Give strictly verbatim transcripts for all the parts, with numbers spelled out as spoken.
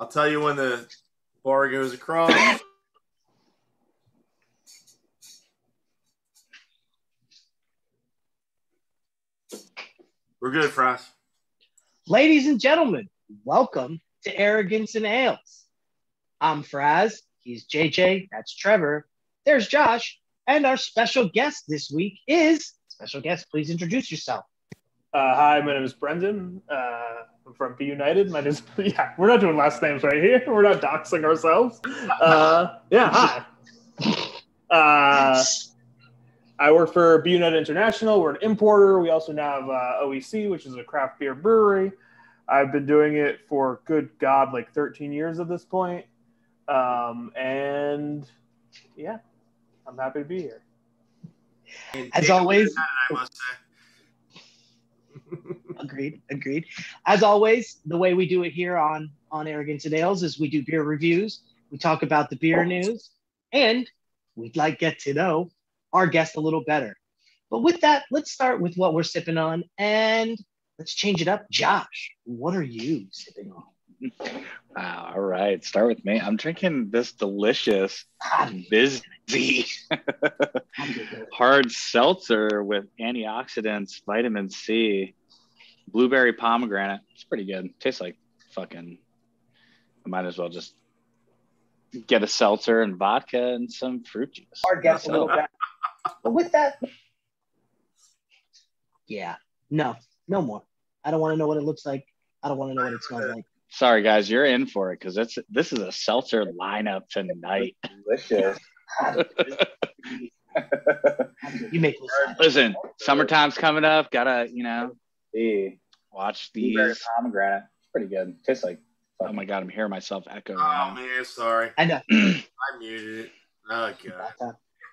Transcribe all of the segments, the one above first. I'll tell you when the bar goes across. We're good, Frost. Ladies and gentlemen, welcome to Arrogance and Ales. I'm Fraz, he's J J, that's Trevor, there's Josh, and our special guest this week is, special guest, please introduce yourself. Uh, hi, my name is Brendan, uh, I'm from B United, my name is, yeah, we're not doing last names right here, we're not doxing ourselves. Uh, yeah, hi. Uh, I work for B United International. We're an importer. We also now have uh, O E C, which is a craft beer brewery. I've been doing it for, good God, like thirteen years at this point. Um, and yeah, I'm happy to be here. As always, I must say. Agreed, agreed. As always, the way we do it here on, on Arrogance and Ales is we do beer reviews. We talk about the beer news, and we'd like to get to know our guest a little better. But with that, let's start with what we're sipping on, and let's change it up. Josh, what are you sipping on? All right, start with me. I'm drinking this delicious, busy, hard seltzer with antioxidants, vitamin C, blueberry pomegranate. It's pretty good. Tastes like fucking, I might as well just get a seltzer and vodka and some fruit juice. Our guest a little better. But with that, yeah, no, no more. I don't want to know what it looks like. I don't want to know what it smells like. Sorry, guys, you're in for it because it's this is a seltzer lineup tonight. Delicious. You make me listen. Summertime's coming up. Gotta, you know, hey, watch these. Blueberry pomegranate. It's pretty good. Tastes like. Oh my God, I'm hearing myself echo. Oh man, sorry. I know. I muted it. Oh God.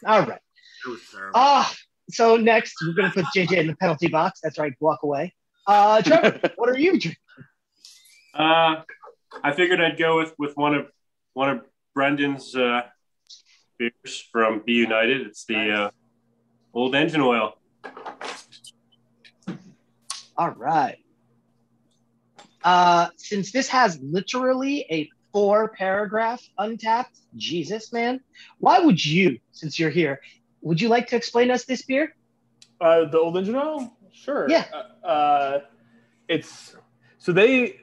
All right. Ah, uh, so next we're gonna put J J in the penalty box. That's right, walk away. Uh, Trevor, what are you drinking? Uh, I figured I'd go with, with one of one of Brendan's uh, beers from B United. It's the nice. uh, Old Engine Ale. All right. Uh, since this has literally a four-paragraph untapped, Jesus, man, why would you, since you're here, would you like to explain us this beer? Uh, the Old Engine Ale? Sure. Yeah. Uh, uh, it's so they.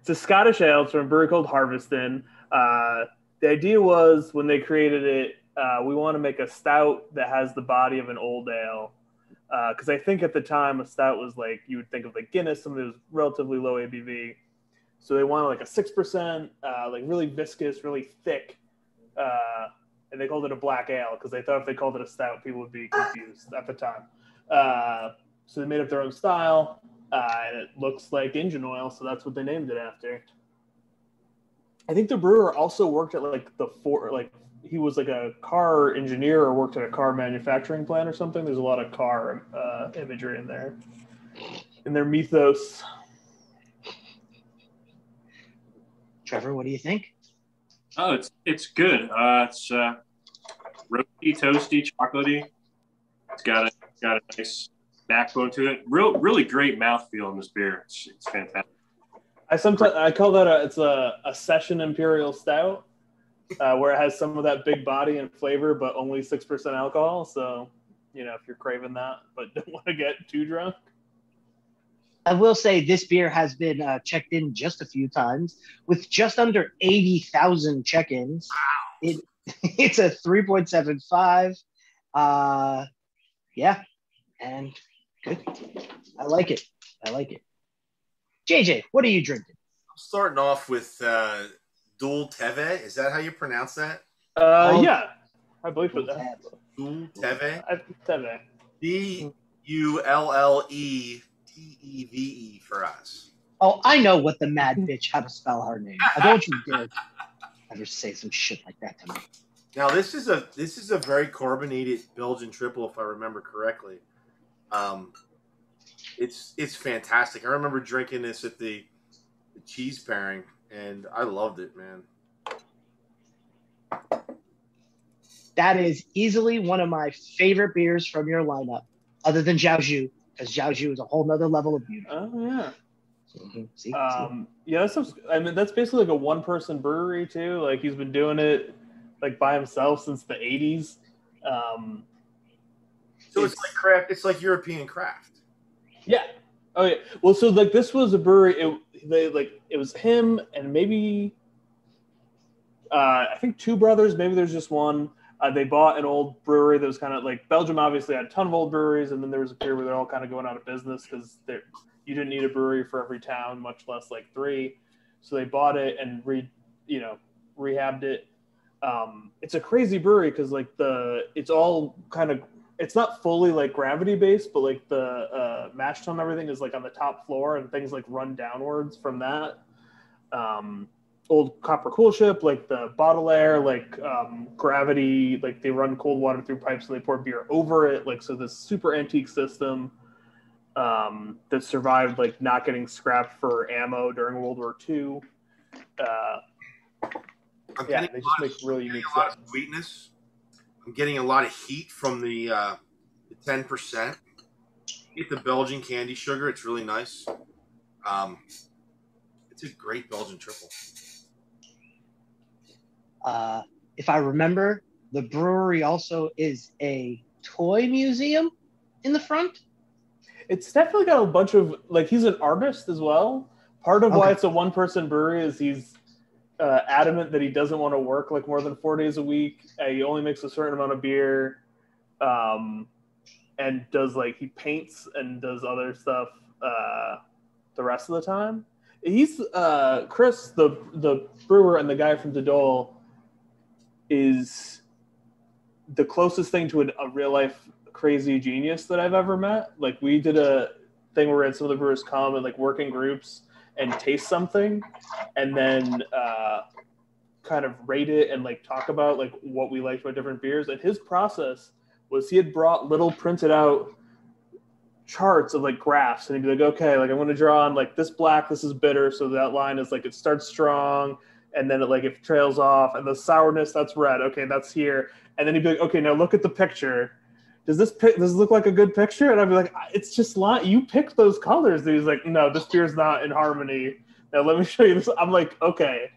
It's a Scottish ale. It's from a brewery called Harviestoun. Uh, the idea was when they created it, uh, we want to make a stout that has the body of an old ale. Because uh, I think at the time a stout was like, you would think of like Guinness, something that was relatively low A B V. So they wanted like a six percent, uh, like really viscous, really thick. Uh, and they called it a black ale because they thought if they called it a stout, people would be confused at the time. Uh, so they made up their own style uh, and it looks like engine oil. So that's what they named it after. I think the brewer also worked at like the four, like, he was like a car engineer or worked at a car manufacturing plant or something. There's a lot of car uh, imagery in there, in their mythos. Trevor, what do you think? Oh, it's it's good. Uh, it's uh, roasty, toasty, chocolatey. It's got a it's got a nice backbone to it. Real, really great mouthfeel in this beer. It's, it's fantastic. I sometimes I call that a it's a, a session imperial stout. Uh, where it has some of that big body and flavor, but only six percent alcohol. So, you know, if you're craving that, but don't want to get too drunk. I will say this beer has been uh, checked in just a few times with just under eighty thousand check-ins. Wow. It, it's a three point seven five. Uh, yeah, and good. I like it. I like it. J J, what are you drinking? I'm starting off with... Uh... Dulle Teve, is that how you pronounce that? Uh, oh, yeah, I believe Dulle that. Dulle Teve. Teve. B U L L E T E V E for us. Oh, I know what the mad bitch how to spell her name. I don't you dare ever say some shit like that to me. Now this is a this is a very carbonated Belgian triple, if I remember correctly. Um, it's it's fantastic. I remember drinking this at the, the cheese pairing. And I loved it, man. That is easily one of my favorite beers from your lineup, other than Xyauyù, because Xyauyù is a whole nother level of beauty. Oh, yeah. Mm-hmm. See, um, see. Yeah, that's, I mean, that's basically like a one-person brewery too. Like he's been doing it like by himself since the eighties. Um, so it's, it's like craft. It's like European craft. Yeah. Oh yeah. Well, so like this was a brewery. It, they like it was him and maybe uh, I think two brothers. Maybe there's just one. Uh, they bought an old brewery that was kind of like Belgium. Obviously, had a ton of old breweries, and then there was a period where they're all kind of going out of business because they're. You didn't need a brewery for every town, much less like three. So they bought it and re, you know, rehabbed it. Um, it's a crazy brewery because like the, it's all kind of, it's not fully like gravity based, but like the uh, mash tun and everything is like on the top floor and things like run downwards from that. Um, old copper cool ship, like the bottle air, like um, gravity, like they run cold water through pipes and they pour beer over it. Like, so this super antique system. Um, that survived like not getting scrapped for ammo during World War Two. Uh, I'm yeah, they just make of, really unique a lot of sweetness. I'm getting a lot of heat from the uh, the ten percent. Get the Belgian candy sugar; it's really nice. Um, it's a great Belgian triple. Uh, if I remember, the brewery also is a toy museum in the front. It's definitely got a bunch of, like, he's an artist as well. Part of okay. why it's a one-person brewery is he's uh, adamant that he doesn't want to work, like, more than four days a week. Uh, he only makes a certain amount of beer um, and does, like, he paints and does other stuff uh, the rest of the time. He's, uh, Chris, the the brewer and the guy from Dodol is the closest thing to an, a real-life crazy genius that I've ever met. Like we did a thing where we had some of the brewers come and like work in groups and taste something and then uh kind of rate it and like talk about like what we liked about different beers. And his process was he had brought little printed out charts of like graphs and he'd be like, okay, like I want to draw on like this black, this is bitter, so that line is like it starts strong and then it like it trails off and the sourness, that's red, okay, that's here. And then he'd be like, okay, now look at the picture. Does this pic, does this look like a good picture? And I'd be like, it's just not, you picked those colors. And he's like, no, this beer's not in harmony. Now let me show you this. I'm like, okay.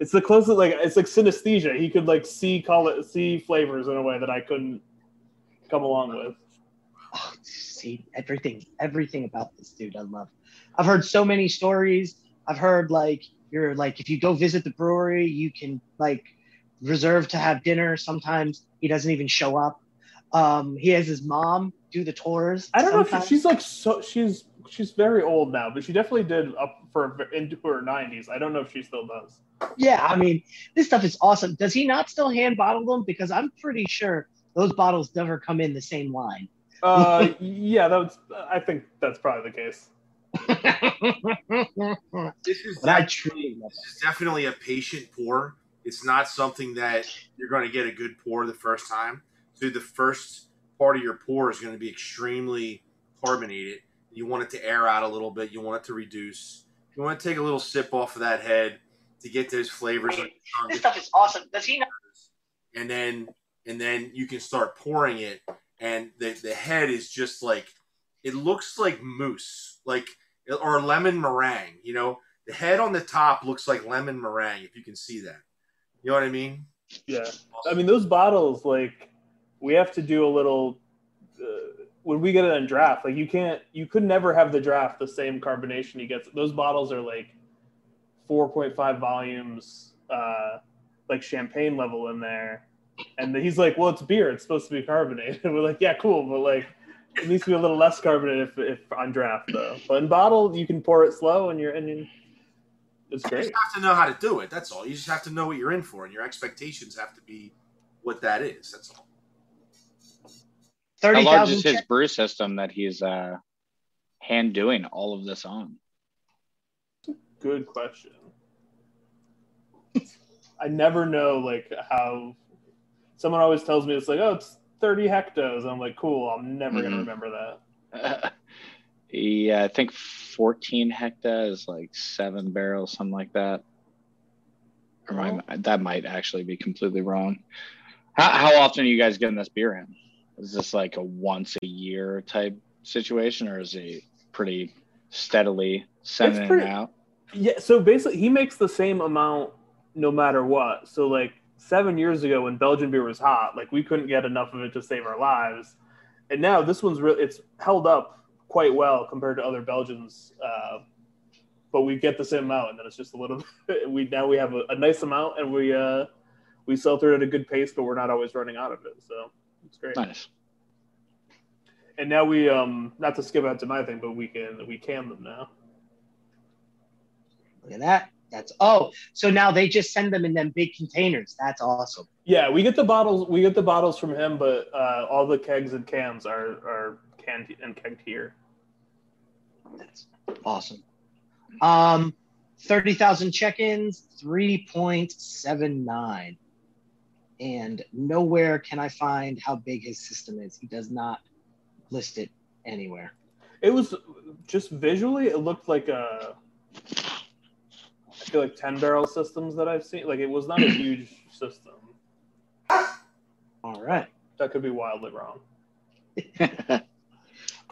It's the closest, like, it's like synesthesia. He could like see color, see flavors in a way that I couldn't come along with. Oh, see, everything, everything about this dude I love. I've heard so many stories. I've heard like, you're like, if you go visit the brewery, you can like reserve to have dinner. Sometimes he doesn't even show up. Um, he has his mom do the tours. I don't sometimes. know if she's like so. She's she's very old now, but she definitely did up for into her nineties. I don't know if she still does. Yeah, I mean, this stuff is awesome. Does he not still hand bottle them? Because I'm pretty sure those bottles never come in the same line. Uh, yeah, that's. I think that's probably the case. this is definitely, this is definitely a patient pour. It's not something that you're going to get a good pour the first time. Dude, the first part of your pour is going to be extremely carbonated. You want it to air out a little bit. You want it to reduce. You want to take a little sip off of that head to get those flavors. Wait, on this stuff is awesome. Does he know? And then, and then you can start pouring it. And the, the head is just like, it looks like mousse, like, or lemon meringue. You know, the head on the top looks like lemon meringue, if you can see that. You know what I mean? Yeah. I mean, those bottles, like, we have to do a little uh, when we get it on draft. Like you can't, you could never have the draft the same carbonation he gets. Those bottles are like four point five volumes, uh, like champagne level in there. And then he's like, "Well, it's beer. It's supposed to be carbonated." We're like, "Yeah, cool, but like it needs to be a little less carbonated if, if on draft though. But in bottle, you can pour it slow, and you're and you're, it's great. You just have to know how to do it. That's all. You just have to know what you're in for, and your expectations have to be what that is. That's all." thirty, How large is his brew system that he's uh, hand doing all of this on? Good question. I never know like how. Someone always tells me it's like, oh, it's thirty hectos. I'm like, cool. I'm never mm-hmm. gonna remember that. Uh, yeah, I think fourteen hecta is like seven barrels, something like that. Or oh. I, that might actually be completely wrong. How, how often are you guys getting this beer in? Is this like a once a year type situation, or is it pretty steadily sending pretty, it out. Yeah, so basically he makes the same amount no matter what. So like seven years ago when Belgian beer was hot, like we couldn't get enough of it to save our lives. And now this one's really, it's held up quite well compared to other Belgians. Uh, but we get the same amount and then it's just a little bit, we, now we have a, a nice amount and we, uh, we sell through it at a good pace, but we're not always running out of it. So it's great. Nice. And now we, um, not to skip out to my thing, but we can, we can them now. Look at that. That's, oh, so now they just send them in them big containers. That's awesome. Yeah, we get the bottles, we get the bottles from him, but uh, all the kegs and cans are, are canned and kegged here. That's awesome. Um, thirty thousand check-ins, three point seven nine. And nowhere can I find how big his system is. He does not list it anywhere. It was just visually, it looked like a... I feel like ten barrel systems that I've seen. Like it was not a huge system. All right. That could be wildly wrong.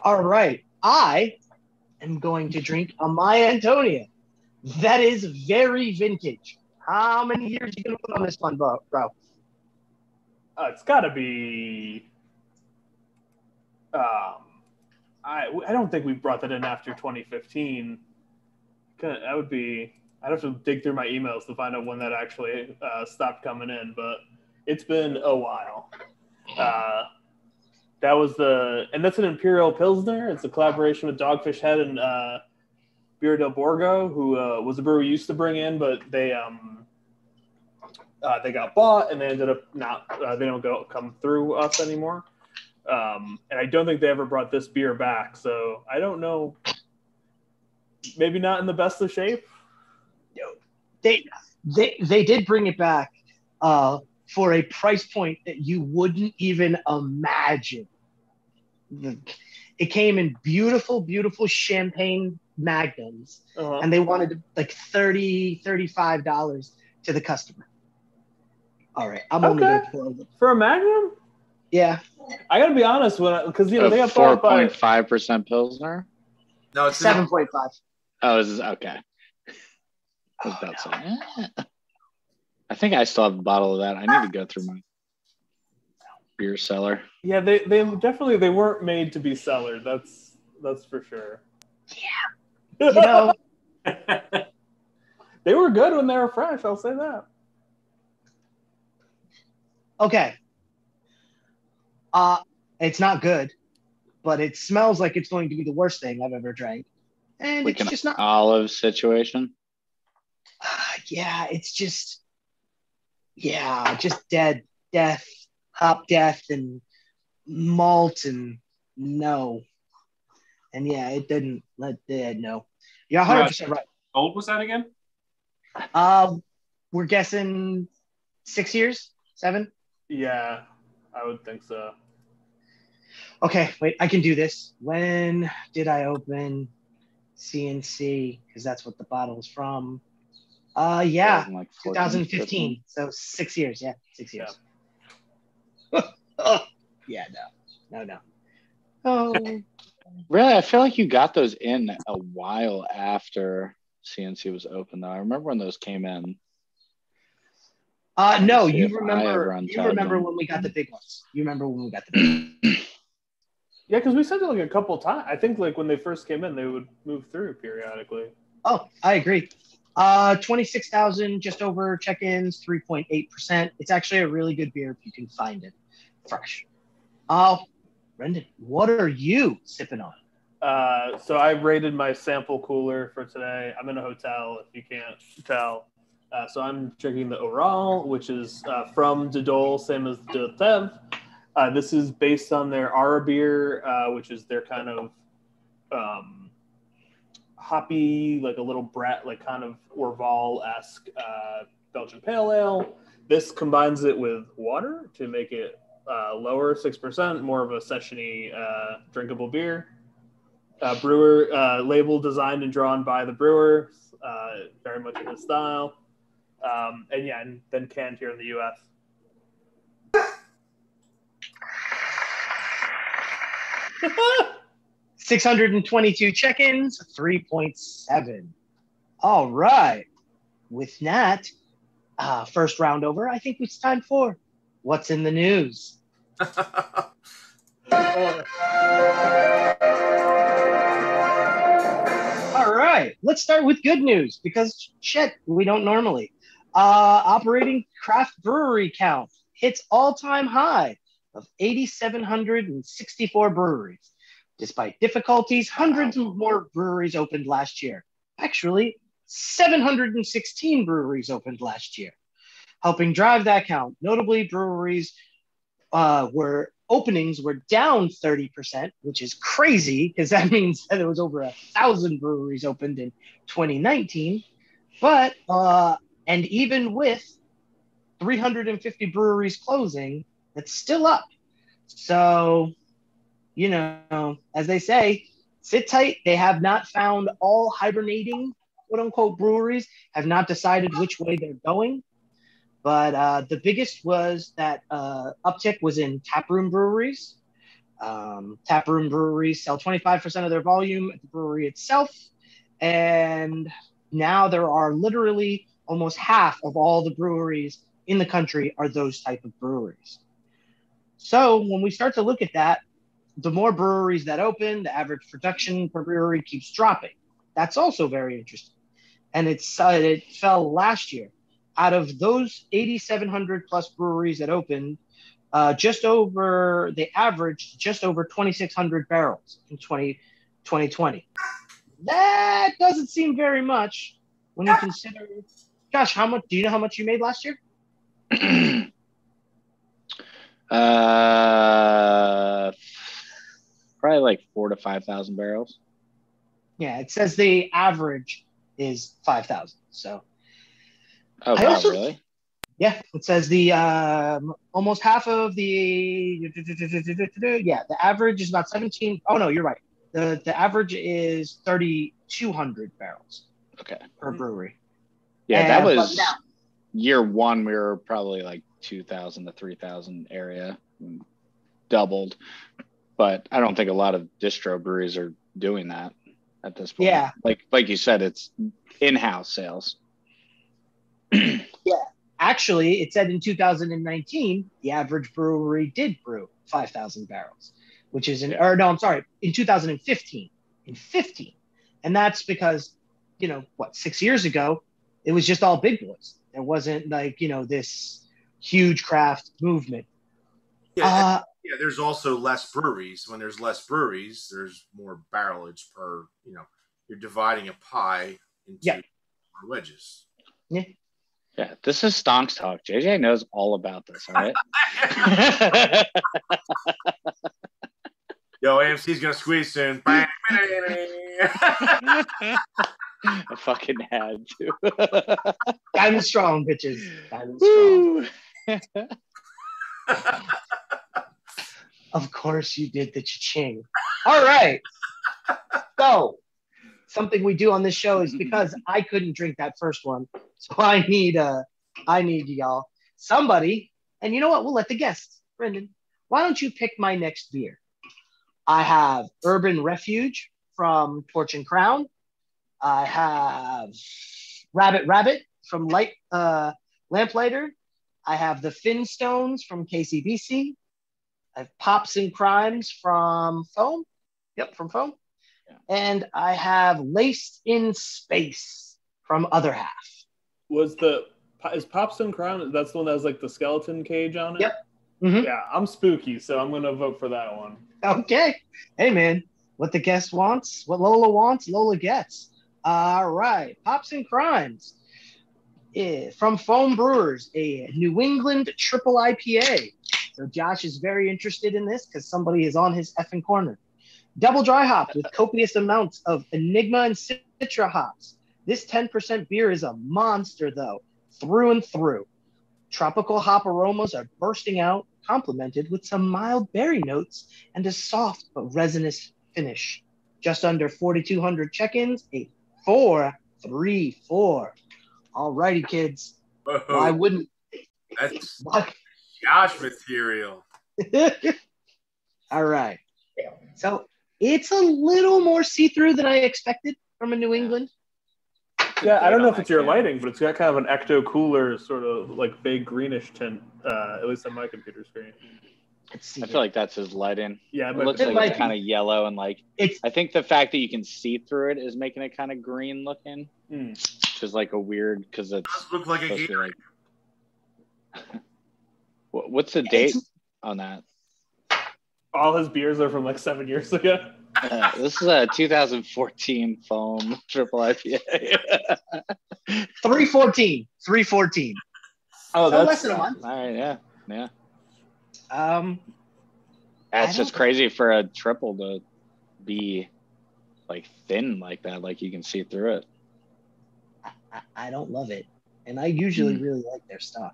All right. I am going to drink a Maia Antonia. That is very vintage. How many years are you going to put on this one, bro? Uh, it's got to be... Um, I, I don't think we brought that in after twenty fifteen. That would be... I'd have to dig through my emails to find out when that actually uh, stopped coming in, but it's been a while. Uh, that was the, and that's an Imperial Pilsner. It's a collaboration with Dogfish Head and uh, Birra del Borgo, who uh, was a brewer we used to bring in, but they um, uh, they got bought and they ended up not, uh, they don't go come through us anymore. Um, and I don't think they ever brought this beer back. So I don't know, maybe not in the best of shape. They, they they did bring it back uh, for a price point that you wouldn't even imagine. It came in beautiful, beautiful champagne magnums, uh-huh. and they wanted like thirty dollars, thirty-five dollars to the customer. All right, I'm only okay. for, for a magnum. Yeah, I gotta be honest when because you know they got four point five percent Pilsner. No, it's seven point five. Oh, this is okay. I, was about oh, no. saying, eh. I think I still have a bottle of that. I need to go through my beer cellar. Yeah, they, they definitely they weren't made to be cellared. That's that's for sure. Yeah, you know, they were good when they were fresh. I'll say that. Okay. Uh, it's not good, but it smells like it's going to be the worst thing I've ever drank, and like it's just not olive situation. Uh, yeah, it's just, yeah, just dead, death, hop death, and malt, and no. And yeah, it didn't, it did, no. You're one hundred percent right. How old was that again? Uh, we're guessing six years, seven? Yeah, I would think so. Okay, wait, I can do this. When did I open C N C? Because that's what the bottle's from. Uh, yeah, like twenty fifteen, so six years, yeah, six years. Yeah, yeah no, no, no. Oh. Really, I feel like you got those in a while after C N C was open, though. I remember when those came in. Uh, no, you remember, you remember when we got the big ones. You remember when we got the big ones. Yeah, because we said it like a couple times. I think like when they first came in, they would move through periodically. Oh, I agree. Uh, twenty-six thousand just over check-ins, three point eight percent. It's actually a really good beer if you can find it fresh. Oh, uh, Brendan, what are you sipping on? Uh, so I rated my sample cooler for today. I'm in a hotel, if you can't tell. Uh, so I'm drinking the Oral, which is uh, from Dodol, same as the Dulle Teve. Uh, this is based on their Ara beer, uh, which is their kind of... Um, hoppy, like a little Brett, like kind of Orval-esque uh, Belgian pale ale. This combines it with water to make it uh, lower, six percent, more of a sessiony uh, drinkable beer. Uh, brewer, uh, label designed and drawn by the brewer, uh, very much in his style. Um, and yeah, and then canned here in the U S six hundred twenty-two check-ins, three point seven. All right. With that, uh, first round over, I think it's time for What's in the News. All right. Let's start with good news because, shit, we don't normally. Uh, operating craft brewery count hits all-time high of eight thousand seven hundred sixty-four breweries. Despite difficulties, hundreds of more breweries opened last year. Actually, seven hundred sixteen breweries opened last year. Helping drive that count, notably breweries uh, were openings were down thirty percent, which is crazy because that means that there was over a thousand breweries opened in twenty nineteen. But, uh, and even with three hundred fifty breweries closing, it's still up. So, you know, as they say, sit tight. They have not found all hibernating, quote unquote, breweries, have not decided which way they're going. But uh, the biggest was that uh, uptick was in taproom breweries. Um, taproom breweries sell twenty-five percent of their volume at the brewery itself. And now there are literally almost half of all the breweries in the country are those type of breweries. So when we start to look at that, the more breweries that open, the average production per brewery keeps dropping. That's also very interesting. And it's, uh, it fell last year. Out of those eight thousand seven hundred plus breweries that opened, uh, just over, they averaged just over twenty-six hundred barrels in twenty twenty. That doesn't seem very much when you consider, gosh, how much, do you know how much you made last year? Uh, probably like four to five thousand barrels. Yeah, it says the average is five thousand. So, oh, I wow, also, really? Yeah, it says the um, almost half of the. Yeah, the average is about seventeen. Oh no, you're right. the The average is thirty two hundred barrels. Okay. Per brewery. Yeah, and that was now, year one. We were probably like two thousand to three thousand area, doubled, but I don't think a lot of distro breweries are doing that at this point. Yeah, like like you said, it's in-house sales. Yeah, actually it said in two thousand nineteen the average brewery did brew five thousand barrels, which is in or no I'm sorry in two thousand fifteen in fifteen, and that's because, you know what, six years ago it was just all big boys. There wasn't like, you know, this huge craft movement. Yeah, uh, yeah, there's also less breweries. When there's less breweries, there's more barrelage per, you know, you're dividing a pie into yeah. wedges. Yeah. Yeah, this is Stonks Talk. J J knows all about this, all right? Yo, A M C's going to squeeze soon. I fucking had to. I'm strong, bitches. I'm strong. Of course you did the cha-ching. All right. So something we do on this show is because I couldn't drink that first one. So I need uh I need y'all. Somebody, and you know what? We'll let the guests. Brendan, why don't you pick my next beer? I have Urban Refuge from Torch and Crown. I have Rabbit Rabbit from Light uh Lamplighter. I have The Finstones from K C B C. I have Pops and Crimes from Foam. Yep, from Foam. Yeah. And I have Laced in Space from Other Half. Was the is Pops and Crimes? That's the one that has like the skeleton cage on it. Yep. Mm-hmm. Yeah, I'm spooky, so I'm gonna vote for that one. Okay. Hey man, what the guest wants, what Lola wants, Lola gets. All right, Pops and Crimes. Is from Foam Brewers, a New England triple I P A. So Josh is very interested in this because somebody is on his effing corner. Double dry hopped with copious amounts of Enigma and Citra hops. This ten percent beer is a monster, though, through and through. Tropical hop aromas are bursting out, complemented with some mild berry notes and a soft but resinous finish. Just under forty-two hundred check-ins, a four three four. Alrighty, kids. Whoa. Why wouldn't? That's Josh material. All right. So It's a little more see-through than I expected from a New England. Yeah, I don't know if it's your lighting, but it's got kind of an ecto cooler sort of like big greenish tint, uh, at least on my computer screen. Let's see. I feel like that's his lighting. Yeah, it looks like it's kind of yellow and like it's, I think the fact that you can see through it is making it kind of green looking, mm. which is like a weird because it does look like a Gatorade. Like... What's the date it's... on that? All his beers are from like seven years ago. Uh, this is a two thousand fourteen Foam Triple I P A. three fourteen three fourteen Oh, so that's less than a month. All right, yeah, yeah. Um, That's just crazy for a triple to be like thin like that, like you can see through it. I, I don't love it, and I usually mm. really like their stuff.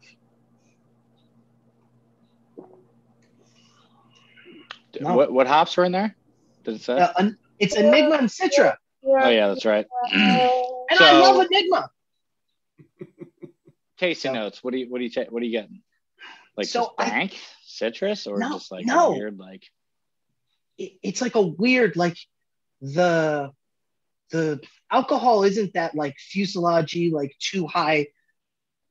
No. What what hops were in there? Did it say? Uh, an, it's Enigma and Citra. Oh yeah, that's right. And so, I love Enigma. Tasting so, notes. What do you what do you ta- what are you getting? Like so just bank I, citrus or no, just like no. weird like? It, it's like a weird like the the alcohol isn't that like fuselage-y, like too high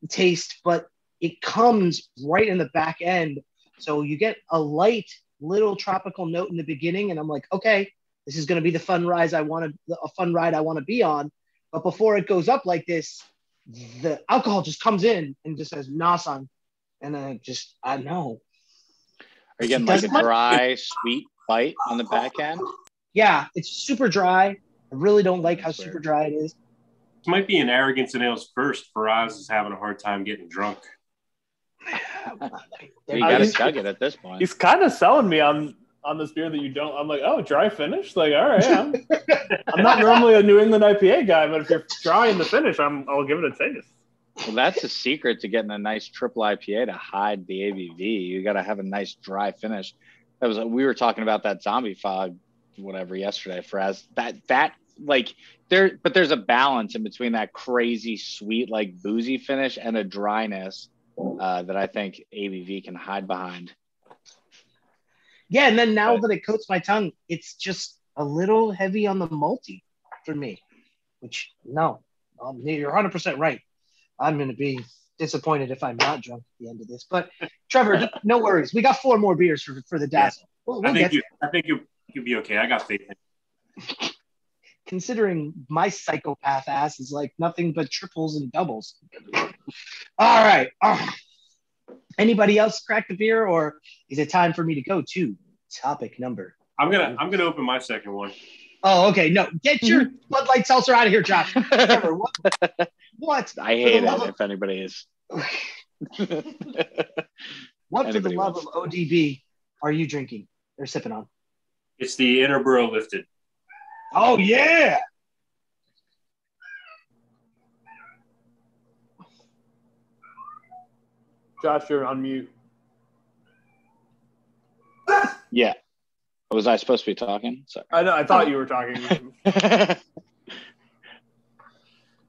taste, but it comes right in the back end, so you get a light. Little tropical note in the beginning, and I'm like, okay, this is going to be the fun rise I want to, a fun ride I want to be on. But before it goes up like this, the alcohol just comes in and just says nasan, and I just I know. Are you getting like a dry, sweet bite on the back end? Yeah, it's super dry. I really don't like how super dry it is. It might be an Arrogance and Ales first. Faraz is having a hard time getting drunk. You gotta chug it at this point. He's kind of selling me on on this beer that you don't. I'm like, oh, dry finish. Like, all right, I'm, I'm not normally a New England I P A guy, but if you're drying the finish, I'm I'll give it a taste. Well, that's the secret to getting a nice triple I P A to hide the A B V. You got to have a nice dry finish. That was we were talking about that zombie fog, whatever, yesterday. For us, that that like there, but there's a balance in between that crazy sweet, like boozy finish and a dryness. Uh, that I think A B V can hide behind. Yeah, and then now but, that it coats my tongue, it's just a little heavy on the malty for me, which, no, um, you're one hundred percent right. I'm going to be disappointed if I'm not drunk at the end of this. But, Trevor, no worries. We got four more beers for, for the dazzle. Yeah. We'll, we'll I think, you, I think you, you'll be okay. I got faith in you. Considering my psychopath ass is like nothing but triples and doubles. All right. Oh. Anybody else crack the beer, or is it time for me to go to topic number? I'm gonna I'm gonna open my second one. Oh, okay. No, get your Bud Light seltzer out of here, Josh. Trevor, what? What? I hate it of... if anybody is. What anybody for the love wants. Of O D B are you drinking or sipping on? It's the Interboro Lifted. Oh, yeah. Josh, you're on mute. Yeah. Was I supposed to be talking? Sorry. I know. I thought you were talking.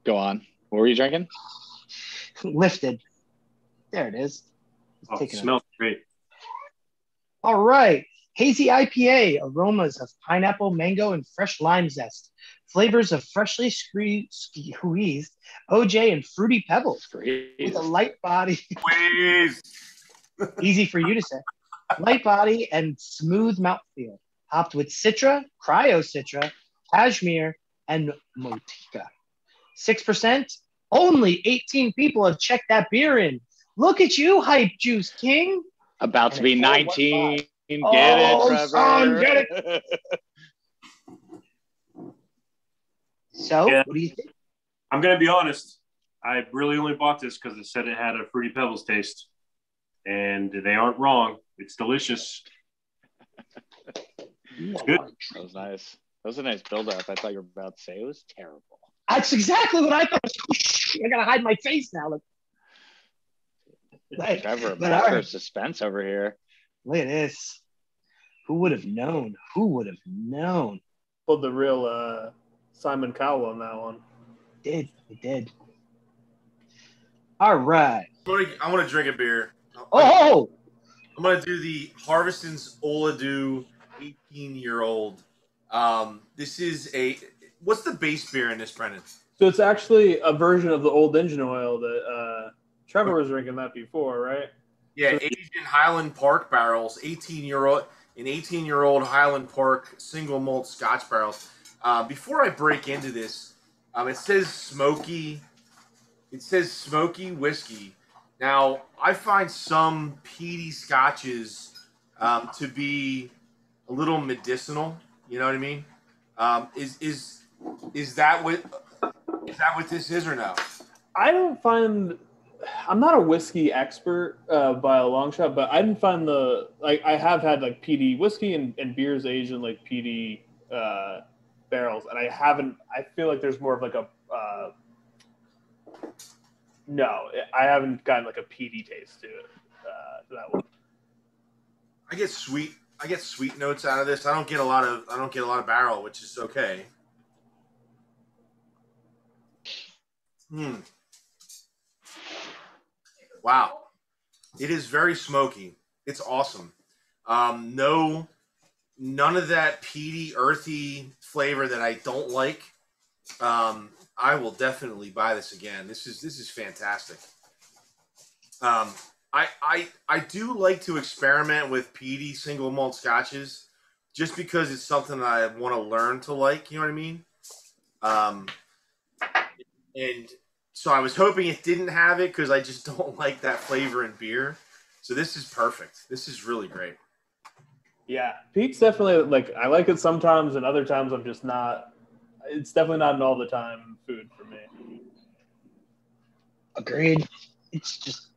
Go on. What were you drinking? Lifted. There it is. Oh, it smells up. Great. All right. Hazy I P A, aromas of pineapple, mango, and fresh lime zest. Flavors of freshly squeezed O J and fruity pebbles with a light body. Easy for you to say. Light body and smooth mouthfeel. Hopped with Citra, Cryo Citra, Cashmere, and Motika. six percent. Only eighteen people have checked that beer in. Look at you, Hype Juice King. About and to be nineteen. Get oh, it, son, get it. So, yeah. What do you think? I'm going to be honest. I really only bought this because it said it had a Fruity Pebbles taste. And they aren't wrong. It's delicious. It's good. That was nice. That was a nice build-up. I thought you were about to say it was terrible. That's exactly what I thought. I got to hide my face now. Like, like, Trevor, master of suspense over here. Look at this. Who would have known? Who would have known? Pulled the real uh, Simon Cowell on that one. Did. He did. All right. I want to drink a beer. Oh! I'm going to do the Harviestoun Ola Dubh eighteen-year-old Um, this is a – what's the base beer in this, Brennan? So it's actually a version of the Old Engine Ale that uh, Trevor was drinking that before, right? Yeah, so aged in Highland Park barrels, eighteen-year-old an eighteen-year-old Highland Park single malt Scotch barrels. Uh, before I break into this, um, it says smoky. It says smoky whiskey. Now, I find some peaty scotches um, to be a little medicinal. You know what I mean? Um, is is is that what is that what this is or no? I don't find. I'm not a whiskey expert uh, by a long shot, but I didn't find the like. I have had like P D whiskey and, and beers aged in like P D uh, barrels, and I haven't. I feel like there's more of like a. Uh, no, I haven't gotten like a P D taste to it. Uh, to that one. I get sweet. I get sweet notes out of this. I don't get a lot of. I don't get a lot of barrel, which is okay. Hmm. Wow, it is very smoky. It's awesome. Um, no, none of that peaty, earthy flavor that I don't like. Um, I will definitely buy this again. This is this is fantastic. Um, I I I do like to experiment with peaty single malt scotches, just because it's something that I want to learn to like. You know what I mean? Um, and. So I was hoping it didn't have it because I just don't like that flavor in beer. So this is perfect. This is really great. Yeah, peat's definitely like I like it sometimes, and other times I'm just not. It's definitely not an all the time food for me. Agreed. It's just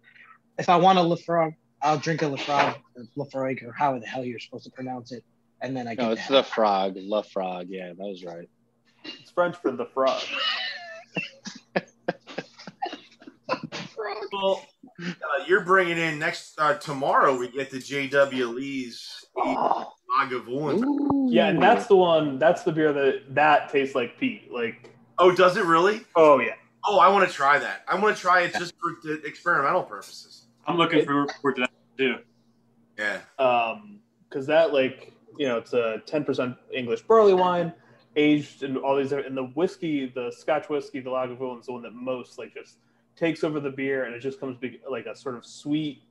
if I want a Lafroig, I'll drink a Lafroig or Lafroig or how the hell you're supposed to pronounce it, and then I get. No, it's Lafroig. Lafroig. Yeah, that was right. It's French for the frog. Well, uh, you're bringing in next uh, tomorrow. We get the J W. Lees oh. Lagavulin. Yeah, and that's the one. That's the beer that that tastes like peat. Like, oh, does it really? Oh yeah. Oh, I want to try that. I want to try it just for the experimental purposes. I'm looking forward to that too. Yeah. Um, because that, like, you know, it's a ten percent English barley wine, aged in all these, and the whiskey, the Scotch whiskey, the Lagavulin is the one that most like just. Takes over the beer, and it just comes big, like a sort of sweet,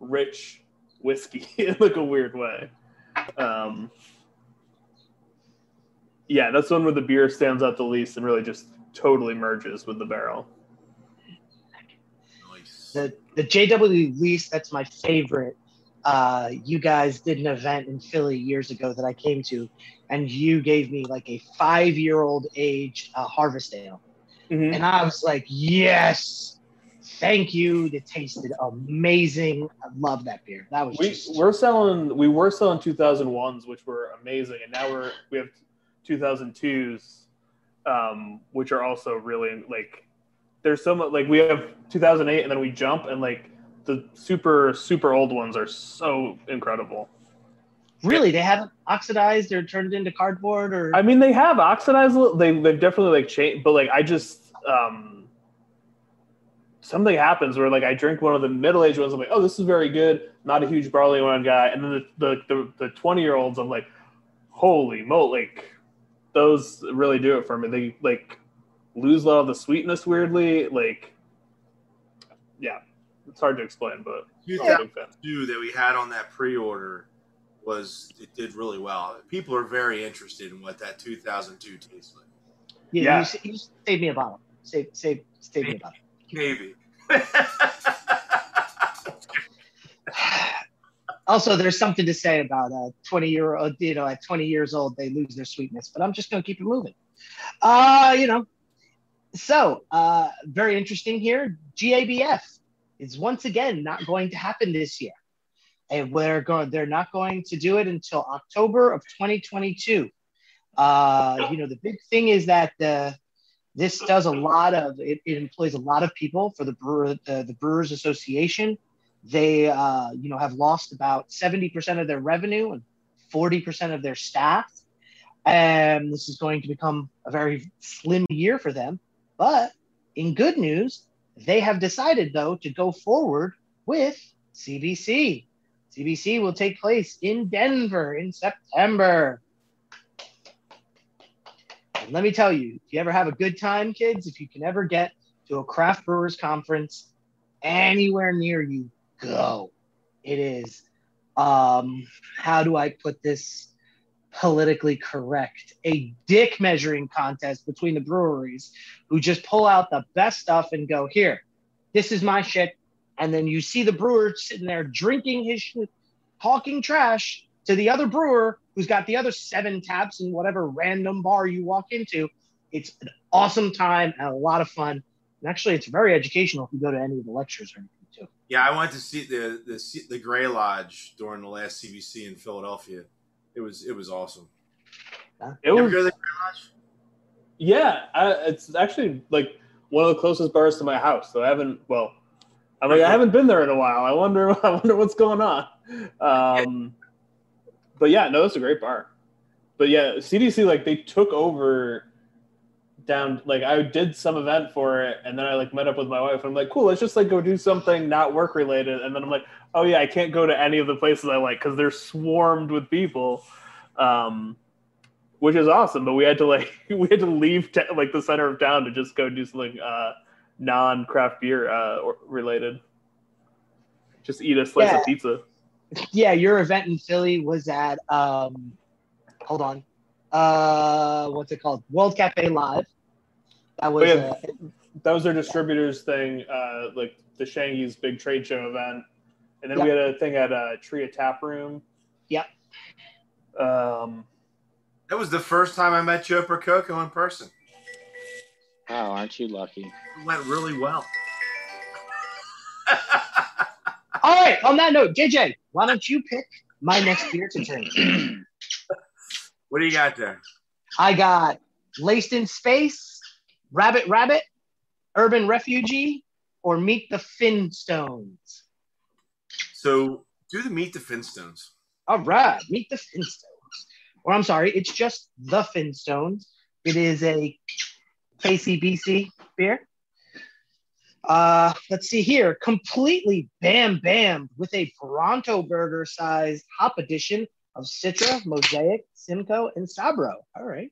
rich whiskey in like a weird way. Um, yeah, that's one where the beer stands out the least and really just totally merges with the barrel. Nice. The the J W. Lees, that's my favorite. Uh, you guys did an event in Philly years ago that I came to, and you gave me like a five-year-old age uh, Harvest Ale. Mm-hmm. And I was like, yes, thank you. It tasted amazing. I love that beer. That was we, just... we're selling. We were selling two thousand ones, which were amazing, and now we're we have two thousand twos, um, which are also really like. There's so much like we have two thousand eight, and then we jump, and like the super super old ones are so incredible. Really, they haven't oxidized or turned it into cardboard, or I mean, they have oxidized. They they've definitely like changed, but like I just um, something happens where like I drink one of the middle aged ones. I'm like, oh, this is very good. Not a huge barley wine guy, and then the the the twenty year olds, I'm like, holy moly, like those really do it for me. They like lose a lot of the sweetness weirdly. Like, yeah, it's hard to explain, but yeah. Two that we had on that pre order. Was it did really well. People are very interested in what that two thousand two tastes like. Yeah, yeah. You, you saved me a bottle. Save, save, save maybe, me a bottle. Maybe. Also, there's something to say about a twenty year old. You know, at twenty years old, they lose their sweetness. But I'm just going to keep it moving. Uh, you know, so uh, very interesting here. G A B F is once again not going to happen this year. And we're going, they're not going to do it until October of twenty twenty-two. Uh, you know, the big thing is that the, this does a lot of, it, it employs a lot of people for the, brewer, the, the Brewers Association. They, uh, you know, have lost about seventy percent of their revenue and forty percent of their staff. And this is going to become a very slim year for them. But in good news, they have decided, though, to go forward with C B C. C B C will take place in Denver in September. And let me tell you, if you ever have a good time, kids, if you can ever get to a craft brewers conference anywhere near you, go. It is, um, how do I put this politically correct? A dick measuring contest between the breweries who just pull out the best stuff and go, here, this is my shit. And then you see the brewer sitting there drinking his shit, talking trash to the other brewer who's got the other seven taps in whatever random bar you walk into. It's an awesome time and a lot of fun. And actually, it's very educational if you go to any of the lectures or anything, too. Yeah, I went to see the the, the Gray Lodge during the last C B C in Philadelphia. It was it was awesome. Yeah. It was, you ever go to the Gray Lodge? Yeah, I, it's actually like one of the closest bars to my house. So I haven't, well, I'm like, I haven't been there in a while. I wonder, I wonder what's going on. Um, but yeah, no, it's a great bar. But yeah, C D C, like, they took over down, like, I did some event for it, and then I like met up with my wife, and I'm like, cool, let's just like go do something not work related. And then I'm like, oh yeah, I can't go to any of the places I like because they're swarmed with people, um, which is awesome. But we had to like we had to leave t- like the center of town to just go do something uh, non craft beer uh, or- related. Just eat a slice yeah. of pizza. Yeah, your event in Philly was at um, hold on, uh, what's it called? World Cafe Live. That was oh, yeah. uh, that was their distributors yeah. thing, uh, like the Shanghi's big trade show event, and then yep. we had a thing at uh, Tria Tap Room. Yep. Um, that was the first time I met Joe Prococo in person. Wow, aren't you lucky? It went really well. All right. On that note, J J, why don't you pick my next beer to drink? What do you got there? I got Laced in Space, Rabbit Rabbit, Urban Refuge, or Meet the Finstones. So do the Meet the Finstones. All right. Meet the Finstones. Or I'm sorry, it's just the Finstones. It is a K C B C beer. Uh, let's see here. Completely bam bam with a Bronto burger sized hop addition of Citra, Mosaic, Simcoe, and Sabro. All right.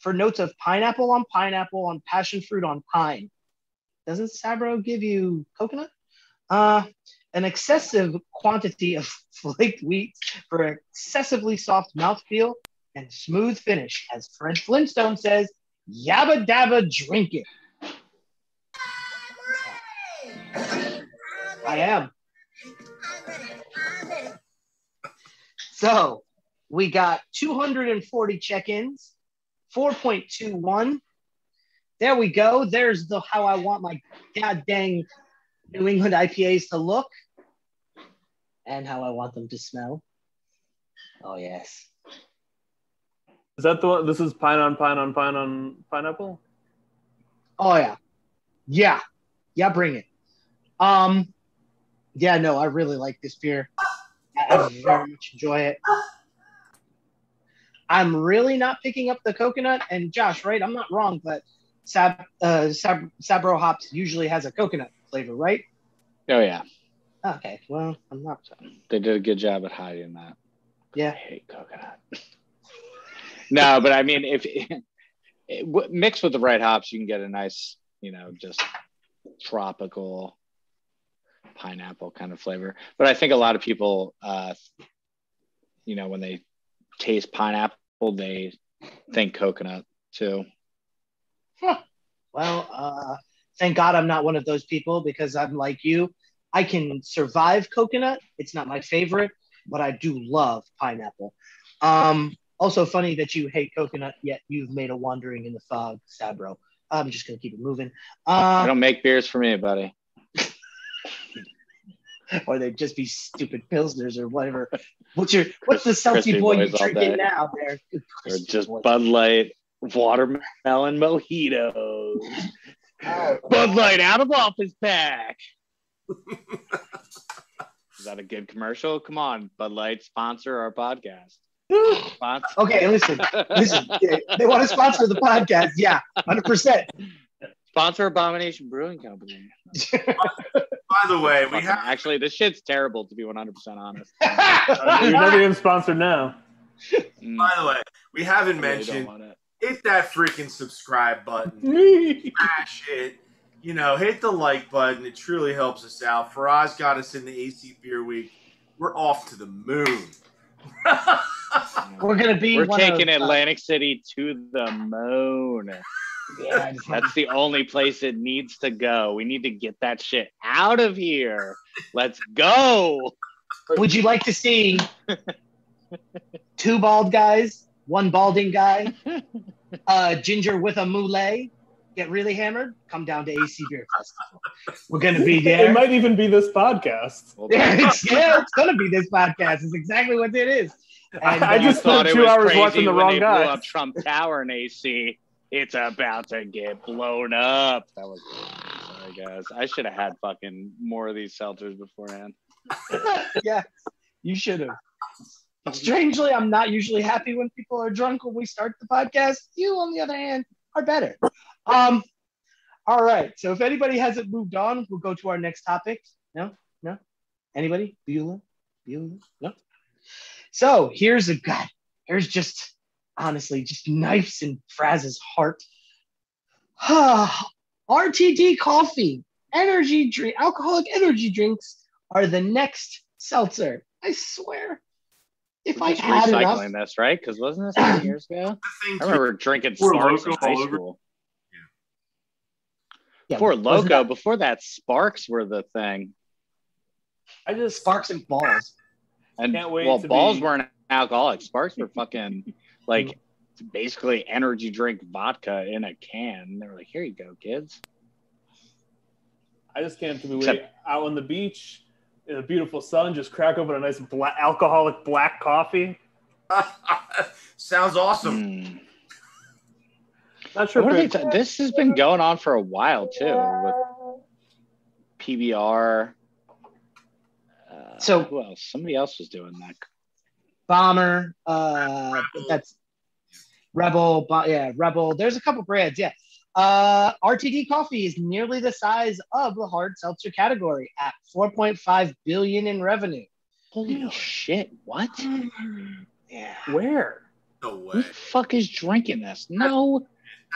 For notes of pineapple on pineapple on passion fruit on pine. Doesn't Sabro give you coconut? Uh, an excessive quantity of flaked wheat for an excessively soft mouthfeel and smooth finish. As Fred Flintstone says, yabba dabba drink it. I am. So we got two hundred forty check-ins, four point two one. There we go. There's the how I want my god dang New England I P As to look and how I want them to smell. Oh, yes. Is that the one? This is pine on pine on pine on pineapple? Oh, yeah. Yeah. Yeah, bring it. Um... Yeah, no, I really like this beer. I very much enjoy it. I'm really not picking up the coconut. And Josh, right? I'm not wrong, but Sab, uh, Sab, Sabro hops usually has a coconut flavor, right? Oh, yeah. Okay, well, I'm not. They did a good job at hiding that. Yeah. I hate coconut. No, but I mean, if it, it, mixed with the right hops, you can get a nice, you know, just tropical pineapple kind of flavor. But I think a lot of people, uh, you know, when they taste pineapple, they think coconut too. Huh. Well, uh, thank God I'm not one of those people, because I'm like you. I can survive coconut. It's not my favorite, but I do love pineapple. Um, also funny that you hate coconut, yet you've made a Wandering in the Fog Sabro. I'm just going to keep it moving. Uh, I don't make beers for me, buddy. Or they'd just be stupid pilsners or whatever. What's your what's the Celtic boy you're drinking now? There, or just Bud Light watermelon mojitos. Oh. Bud Light out of office pack. Is that a good commercial? Come on, Bud Light, sponsor our podcast. Sponsor. Okay, listen, listen. They want to sponsor the podcast. Yeah, one hundred percent. Sponsor Abomination Brewing Company. By the way, we have... Actually, this shit's terrible, to be one hundred percent honest. You're never even sponsored now. By the way, we haven't mentioned hit that freaking subscribe button. Smash it. You know, hit the like button. It truly helps us out. Faraz got us in the A C Beer Week. We're off to the moon. We're gonna be. We're taking of, Atlantic uh, City to the moon. Yeah, that's the only place it needs to go. We need to get that shit out of here. Let's go. Would you like to see two bald guys, one balding guy, uh, ginger with a mullet, get really hammered? Come down to A C Beer Festival. We're gonna be there. It might even be this podcast. it's, yeah, it's gonna be this podcast. It's exactly what it is. And, I just uh, spent two hours watching the wrong guy. Blew up Trump Tower in A C. It's about to get blown up. That was sorry, guys. I should have had fucking more of these seltzers beforehand. Yeah, you should have. Strangely, I'm not usually happy when people are drunk when we start the podcast. You, on the other hand, are better. Um, all right. So if anybody hasn't moved on, we'll go to our next topic. No, no. Anybody? Beulah? Beulah? No. So here's a guy. Here's just. Honestly, just knifes in Fraz's heart. R T D coffee, energy drink, alcoholic energy drinks are the next seltzer. I swear. If I had recycling enough, this, right? Because wasn't this ten years ago? I remember drinking Sparks in high school. Yeah. Before Loco, that, before that, Sparks were the thing. I just Sparks and balls. And can't wait well, to balls be... weren't alcoholic. Sparks were fucking. Like, basically energy drink vodka in a can. They were like, here you go, kids. I just can't be waiting out on the beach in the beautiful sun, just crack open a nice black, alcoholic black coffee. Sounds awesome. Mm. Not sure. What are they this has been going on for a while, too, with P B R. Uh, so who else? Somebody else was doing that. Bomber, uh, that's Rebel, yeah, Rebel. There's a couple brands, yeah. Uh, R T D coffee is nearly the size of the hard seltzer category at four point five billion in revenue. Holy yeah. shit! What? Yeah. Where? No way. Who the fuck is drinking this? No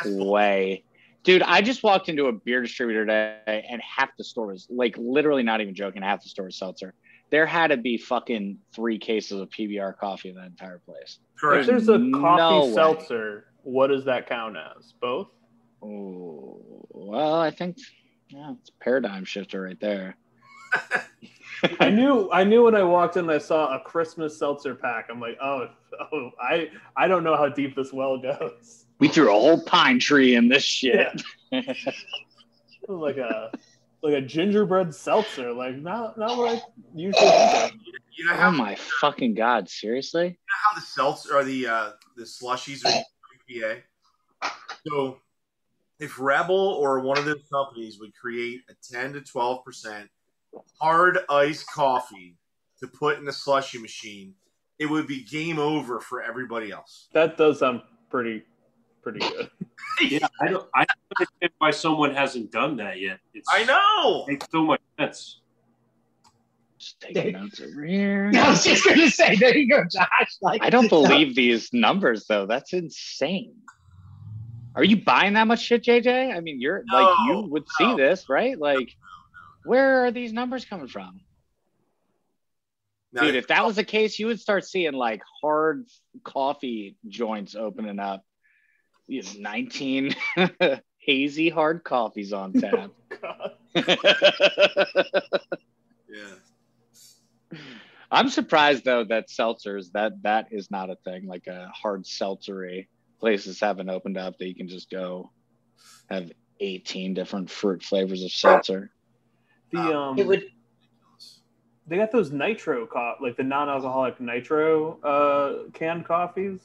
way, dude. I just walked into a beer distributor today, and half the store was like literally not even joking. Half the store was seltzer. There had to be fucking three cases of P B R coffee in that entire place. Correct. If there's a coffee no seltzer, way. What does that count as? Both? Oh, well, I think yeah, it's a paradigm shifter right there. I knew I knew when I walked in and I saw a Christmas seltzer pack. I'm like, oh, oh I, I don't know how deep this well goes. We threw a whole pine tree in this shit. Yeah. It was like a... Like a gingerbread seltzer, like not not what I usually think. You know how oh my fucking god! Seriously, you know how the seltzer or the uh, the slushies are I P A. So, if Rebel or one of those companies would create a ten to twelve percent hard iced coffee to put in the slushie machine, it would be game over for everybody else. That does sound pretty pretty good. Yeah, I don't, I don't understand why someone hasn't done that yet. It's, I know. It makes so much sense. Just taking notes over here. I was just going to say, there you go, Josh. Like, I don't believe no. these numbers, though. That's insane. Are you buying that much shit, J J? I mean, you're no, like you would no. see this, right? Like, where are these numbers coming from? No, Dude, if that was the case, you would start seeing like hard coffee joints opening up. Is nineteen hazy hard coffees on tap. Oh, yeah, I'm surprised though that seltzers that that is not a thing. Like a hard seltzery places haven't opened up that you can just go have eighteen different fruit flavors of seltzer. The um, it would. They got those nitro co- like the non-alcoholic nitro uh, canned coffees.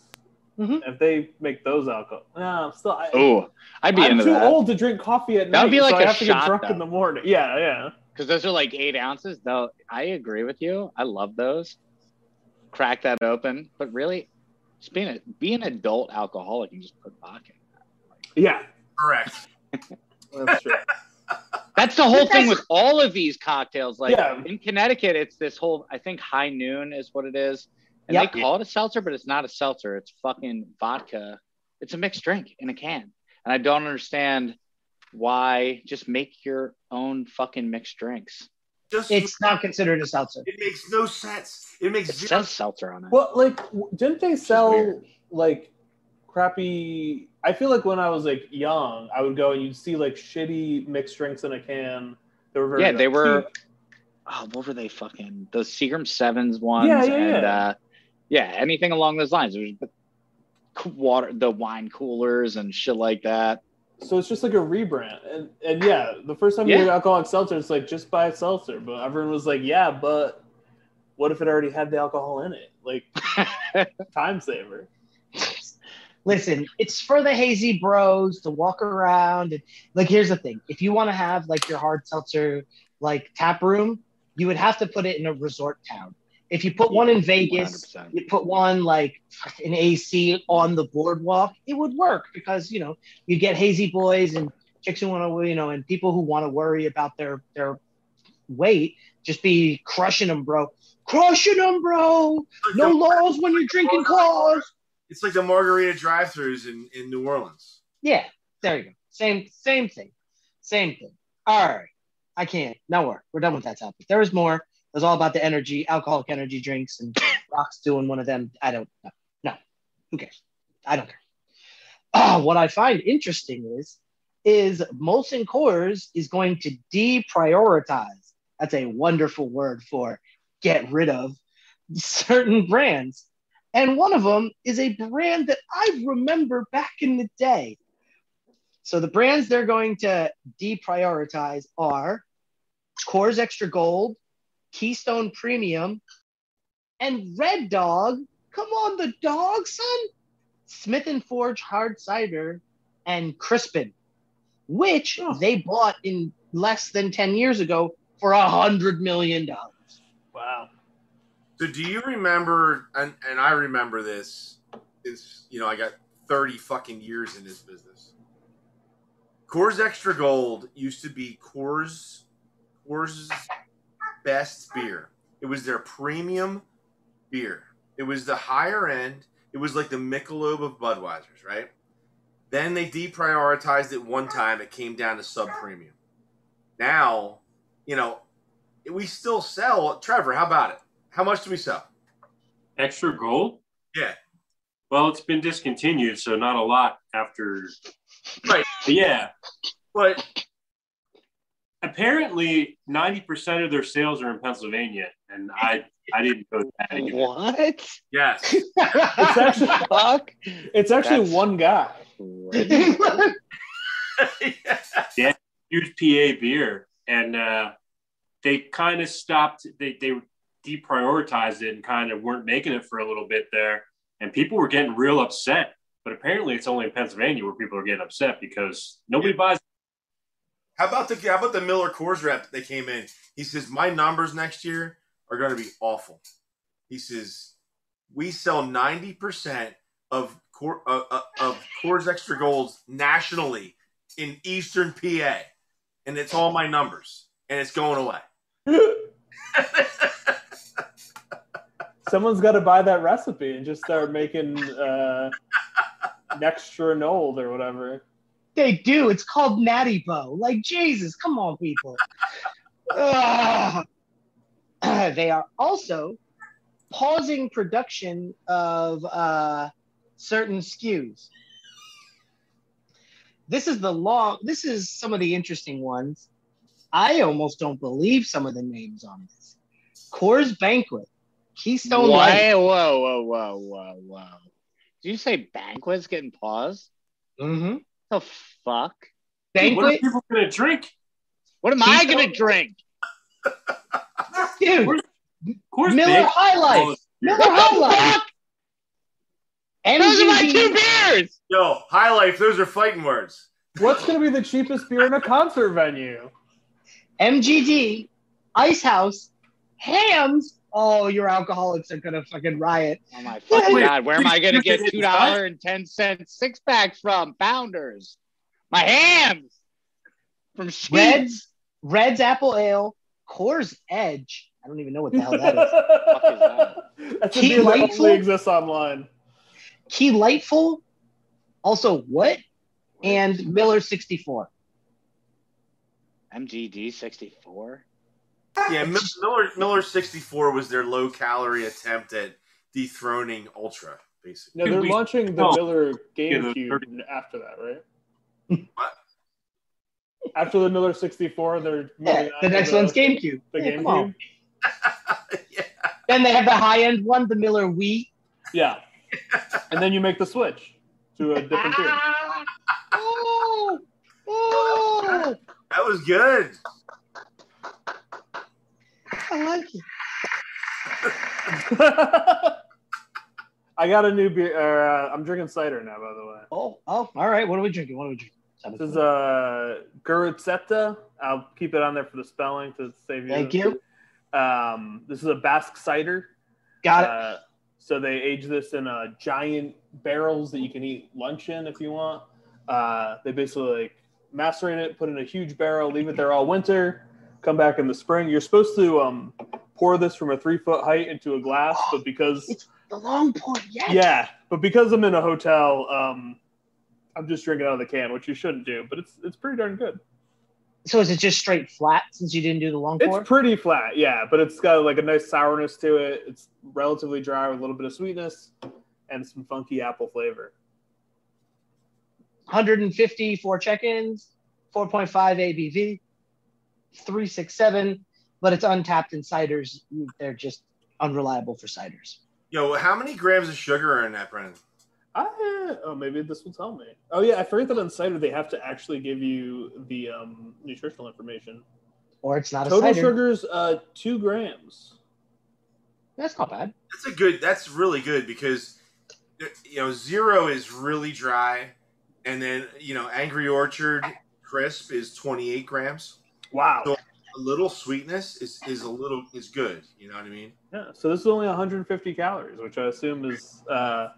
Mm-hmm. If they make those alcohol, no, still. I, oh, I'd be I'm into too that. Old to drink coffee at night. That'd be like so a I have to shot, get drunk though. In the morning. Yeah, yeah. Because those are like eight ounces, though. I agree with you. I love those. Crack that open, but really, just being a, be an adult alcoholic and just put vodka in that. Like, yeah, correct. That's true. That's the whole thing with all of these cocktails. Like yeah. in Connecticut, it's this whole. I think High Noon is what it is. And yep. they call it a seltzer, but it's not a seltzer. It's fucking vodka It's a mixed drink in a can. And I don't understand why. Just make your own fucking mixed drinks. Just, it's not considered a seltzer. It makes no sense. It makes it says seltzer on it. Well, like, didn't they sell like crappy? I feel like when I was like young, I would go and you'd see like shitty mixed drinks in a can. They were very yeah, they were. Cheap. Oh, what were they fucking? Those Seagram Sevens ones. Yeah, yeah, and, yeah. Uh, yeah, anything along those lines. There's water, the wine coolers and shit like that. So it's just like a rebrand, and and yeah, the first time yeah. you heard alcoholic seltzer, it's like just buy a seltzer. But everyone was like, yeah, but what if it already had the alcohol in it? Like, time saver. Listen, it's for the hazy bros to walk around. And, like, here's the thing: if you want to have like your hard seltzer like tap room, you would have to put it in a resort town. If you put yeah, one in Vegas, one hundred percent. You put one like an A C on the boardwalk, it would work because, you know, you get hazy boys and chicks who want to, you know, and people who want to worry about their, their weight, just be crushing them, bro. Crushing them, bro. No laws when you're drinking cars. It's like the margarita drive-thrus in, in New Orleans. Yeah, there you go. Same, same thing. Same thing. All right. I can't. No work. We're done with that topic. There is more. It was all about the energy, alcoholic energy drinks, and Rock's doing one of them. I don't know. No. Who cares? I don't care. Oh, what I find interesting is, is Molson Coors is going to deprioritize. That's a wonderful word for get rid of certain brands. And one of them is a brand that I remember back in the day. So the brands they're going to deprioritize are Coors Extra Gold, Keystone Premium, and Red Dog. Come on, the dog, son. Smith and Forge Hard Cider and Crispin, which they bought in less than ten years ago for one hundred million dollars. Wow. So do you remember, and, and I remember this, it's, you know, I got thirty fucking years in this business. Coors Extra Gold used to be Coors, Coors... best beer. It was their premium beer. It was the higher end. It was like the Michelob of Budweiser's, right? Then they deprioritized it one time. It came down to sub-premium. Now, you know, we still sell. Trevor, how about it? How much do we sell? Extra Gold? Yeah. Well, it's been discontinued, so not a lot after. Right. But yeah. But... apparently, ninety percent of their sales are in Pennsylvania, and I, I didn't go to that either. What? Yes. It's actually, fuck. It's actually That's one guy. Yeah, huge P A beer, and uh, they kind of stopped. They, they deprioritized it and kind of weren't making it for a little bit there, and people were getting real upset. But apparently, it's only in Pennsylvania where people are getting upset because nobody yeah. buys. How about the how about the Miller Coors rep that came in? He says, my numbers next year are going to be awful. He says, we sell ninety percent of, Cor- uh, uh, of Coors Extra Golds nationally in Eastern P A, and it's all my numbers, and it's going away. Someone's got to buy that recipe and just start making uh, Nextranold or whatever. They do. It's called Natty Bo. Like, Jesus, come on, people. uh, they are also pausing production of uh, certain S K Us. This is the long, this is some of the interesting ones. I almost don't believe some of the names on this. Coors Banquet, Keystone Light. Whoa, whoa, whoa, whoa, whoa. Did you say Banquet's getting paused? Mm-hmm. The fuck? Dude, what are people gonna drink? What am Keystone? I gonna drink? Dude, Coors Miller High Life. Miller High Life. Those are my two beers. Yo, High Life. Those are fighting words. What's gonna be the cheapest beer in a concert venue? M G D, Ice House, Hams. Oh, your alcoholics are gonna fucking riot. Oh my fucking Wait, god, where am I gonna get two dollar and ten cent six packs from? Founders. My hands from Skeets. Red's Red's Apple Ale, Coors Edge. I don't even know what the hell that is. What the fuck is that? That's a beer that only exists online. Key Lightful, Also, what? And Miller sixty-four. M G D sixty-four? Yeah, Miller Miller sixty-four was their low-calorie attempt at dethroning Ultra, basically. No, they're we, launching the oh, Miller GameCube yeah, after that, right? What? After the Miller sixty-four, they're yeah, the next the, one's GameCube. The yeah, GameCube. Yeah. Then they have the high-end one, the Miller Wii. Yeah, and then you make the switch to a different tier. Oh, oh. That was good. I like it. I got a new beer. Uh, I'm drinking cider now, by the way. Oh, oh, all right. What are we drinking? What are we drinking? This is uh, Gurutzeta. I'll keep it on there for the spelling to save you. Thank you. Um, this is a Basque cider. Got it. Uh, so they age this in uh, giant barrels that you can eat lunch in if you want. Uh, they basically like macerate it, put it in a huge barrel, leave it there all winter, come back in the spring. You're supposed to um, pour this from a three-foot height into a glass, oh, but because... It's the long pour, yes. Yeah, but because I'm in a hotel... Um, I'm just drinking out of the can, which you shouldn't do, but it's it's pretty darn good. So is it just straight flat since you didn't do the long pour? It's pretty flat, yeah, but it's got like a nice sourness to it. It's relatively dry with a little bit of sweetness and some funky apple flavor. one hundred fifty-four check-ins, four point five A B V, three six seven, but it's untapped in ciders. They're just unreliable for ciders. Yo, how many grams of sugar are in that, Brennan? I, oh, maybe this will tell me. Oh, yeah, I forget that on cider they have to actually give you the um, nutritional information. Or it's not a cider. Total sugar's uh, two grams. That's not bad. That's a good. That's really good because, you know, zero is really dry, and then you know, Angry Orchard crisp is twenty-eight grams. Wow. So a little sweetness is, is a little is good. You know what I mean? Yeah. So this is only one hundred fifty calories, which I assume is. Uh,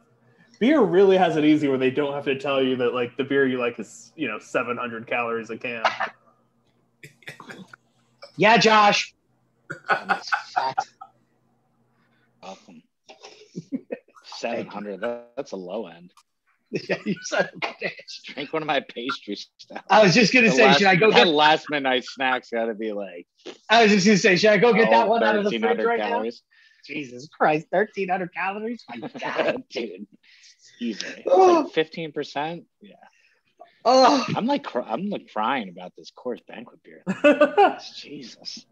Beer really has it easy where they don't have to tell you that, like, the beer you like is, you know, seven hundred calories a can. Yeah, Josh. That's fat. Awesome. seven hundred. That, that's a low end. Yeah, you said drink one of my pastry stuff. I was just going to say, last, should I go get last midnight snacks? Got to be like. I was just going to say, should I go get oh, that one out of the fridge right calories. Now? Jesus Christ, thirteen hundred calories? My God, dude. Easy. Oh. Like fifteen percent? Yeah. Oh. I'm like cr I'm like crying about this Coors Banquet beer. Jesus.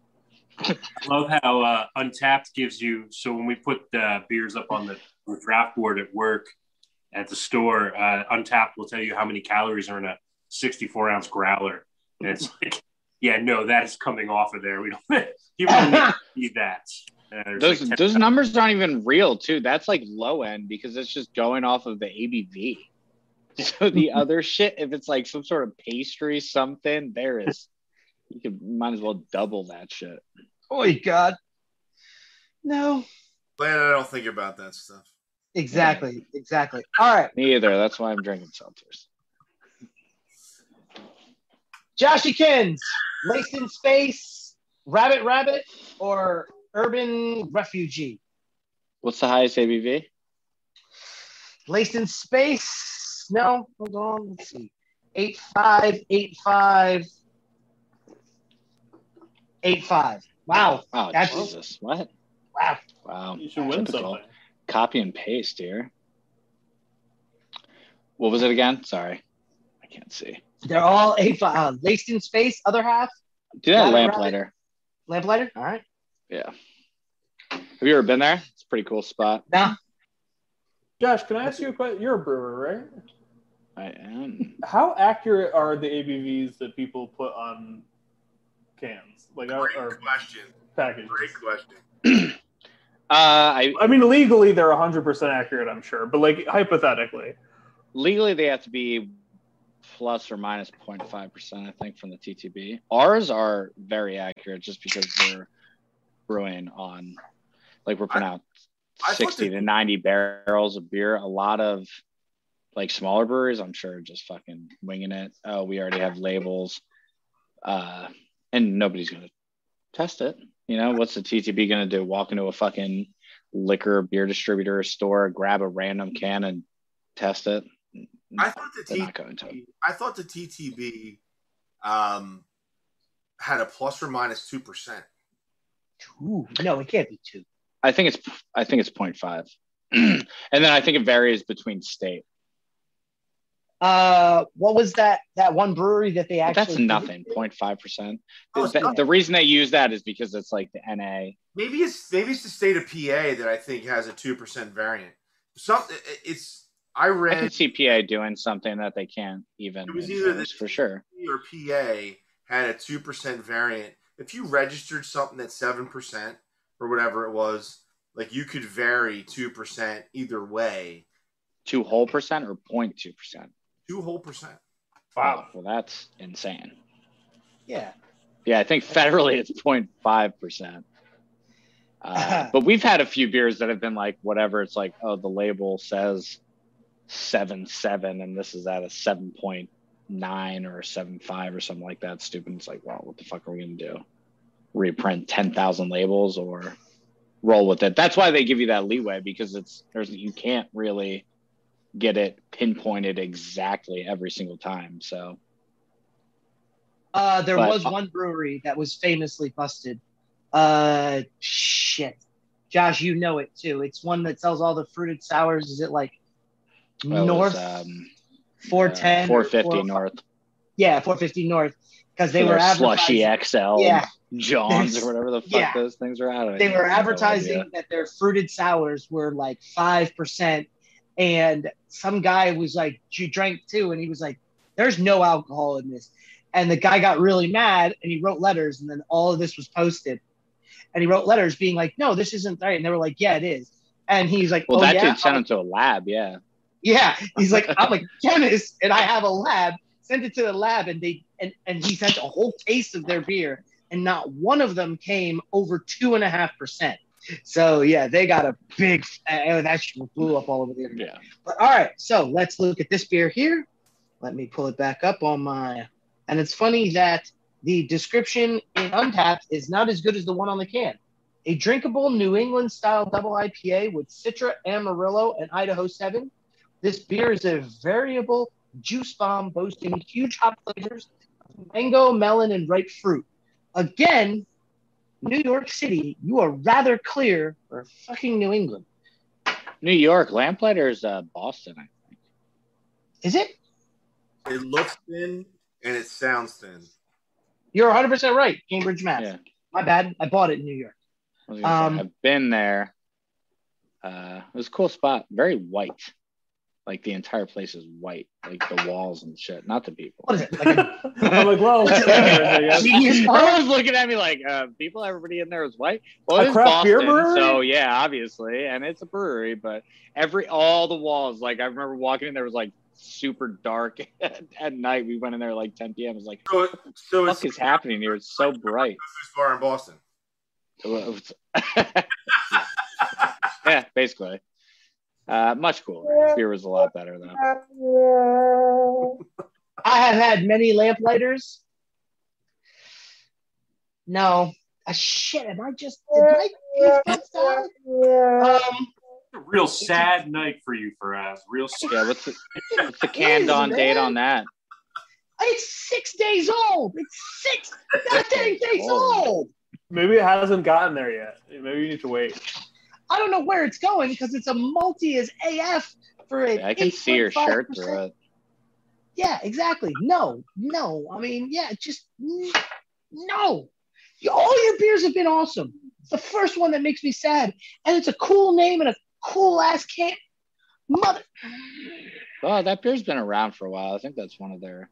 Love how uh, Untapped gives you, so when we put the beers up on the draft board at work, at the store, uh, Untapped will tell you how many calories are in a sixty-four ounce growler. And it's like, yeah, no, that is coming off of there. We don't, you don't need that. Uh, those like those numbers aren't even real, too. That's like low end because it's just going off of the A B V. So the other shit, if it's like some sort of pastry, something, there is, you could might as well double that shit. Oh my God, no. Glad I don't think about that stuff. Exactly, yeah. Exactly. All right. Me either. That's why I'm drinking seltzers. Joshikins, Laced in Space, Rabbit Rabbit, or Urban Refuge. What's the highest A B V? Laced in Space. No, hold on. Let's see. eight five, eight five, eight five. Wow. Wow, that's, Jesus. What? Wow. Wow. You should win something. Copy and paste here. What was it again? Sorry. I can't see. They're all eight five. Uh, Laced in Space, Other Half. Do that Lamplighter. Lamplighter? All right. Yeah. Have you ever been there? It's a pretty cool spot. Yeah. Josh, can I ask you a question? You're a brewer, right? I am. How accurate are the A B Vs that people put on cans? Like, Great our, our question. Packages? Great question. uh, I, I mean, legally, they're one hundred percent accurate, I'm sure. But, like, hypothetically. Legally, they have to be plus or minus zero point five percent, I think, from the T T B. Ours are very accurate just because we're brewing on, like, we're putting out I, I sixty to ninety barrels of beer. A lot of like smaller breweries, I'm sure, just fucking winging it. Oh, we already have labels, uh, and nobody's gonna test it. You know, what's the T T B gonna do? Walk into a fucking liquor beer distributor store, grab a random can, and test it? I thought the T T B, I thought the T T B um, had a plus or minus two percent. Two? No, it can't be two. I think it's I think it's point five, and then I think it varies between state. Uh, what was that? That one brewery that they actually? But that's nothing. zero point five percent. Oh, the, the reason they use that is because it's like the N A. Maybe it's maybe it's the state of P A that I think has a two percent variant. Some it's. I read. I could see P A doing something that they can't even. It was either this for sure. Or P A had a two percent variant. If you registered something at seven percent or whatever it was, like you could vary two percent either way. Two whole percent or point two percent. Two whole percent. Wow. Well, that's insane. Yeah. Yeah, I think federally it's point five percent. But we've had a few beers that have been like whatever. It's like, oh, the label says seven seven and this is at a seven point nine or seven five or something like that. Stupid. It's like, wow, what the fuck are we gonna do? Reprint ten thousand labels or roll with it? That's why they give you that leeway, because it's there's you can't really get it pinpointed exactly every single time. So uh there but, was uh, one brewery that was famously busted. Uh shit. Josh, you know it too. It's one that sells all the fruited sours. Is it like well, north um, four ten uh, four fifty north, yeah, four fifty north, because they were slushy X L, yeah, John's or whatever the fuck, yeah, those things are out of. They were advertising no that their fruited sours were like five percent, and some guy was like, you drank two, and he was like, there's no alcohol in this, and the guy got really mad and he wrote letters, and then all of this was posted, and he wrote letters being like, no, this isn't right, and they were like, yeah, it is, and he's like, well, oh, that yeah? dude sent him to a lab, yeah. Yeah, he's like, I'm a chemist and I have a lab. Sent it to the lab, and they and, and he sent a whole case of their beer, and not one of them came over two and a half percent. So yeah, they got a big uh, that blew up all over the internet. Yeah. But all right, so let's look at this beer here. Let me pull it back up on my. And it's funny that the description in Untapped is not as good as the one on the can. A drinkable New England style double I P A with Citra, Amarillo, and Idaho Seven. This beer is a variable juice bomb boasting huge hop flavors of mango, melon, and ripe fruit. Again, New York City, you are rather clear for fucking New England. New York, Lamplighter is uh, Boston, I think. Is it? It looks thin and it sounds thin. You're one hundred percent right, Cambridge, Mass. Yeah. My bad. I bought it in New York. Um, I've been there. Uh, it was a cool spot. Very white. Like the entire place is white, like the walls and shit, not the people. What is it? Like a, I'm like, well, everyone's looking at me like, uh, people, everybody in there is white. Well, it's Boston, so yeah, obviously, and it's a brewery, but every all the walls, like I remember walking in there was like super dark at, at night. We went in there at like ten p m. It was like, so, what so the fuck is happening here? It's so bright. This bar in Boston. yeah. yeah, basically. Uh, much cooler. Beer was a lot better though. I have had many Lamplighters. No, uh, shit. Am I just? Did I taste that sour? Um, a real sad night for you, Faraz. Real sad. Yeah, what's the, what's the canned on date on that? It's six days old. It's six goddamn days old. Maybe it hasn't gotten there yet. Maybe you need to wait. I don't know where it's going because it's a multi as A F for it. I can see your shirt through it. Yeah, exactly. No, no. I mean, yeah, just no. You, all your beers have been awesome. It's the first one that makes me sad. And it's a cool name and a cool ass can. Mother. Well, that beer's been around for a while. I think that's one of their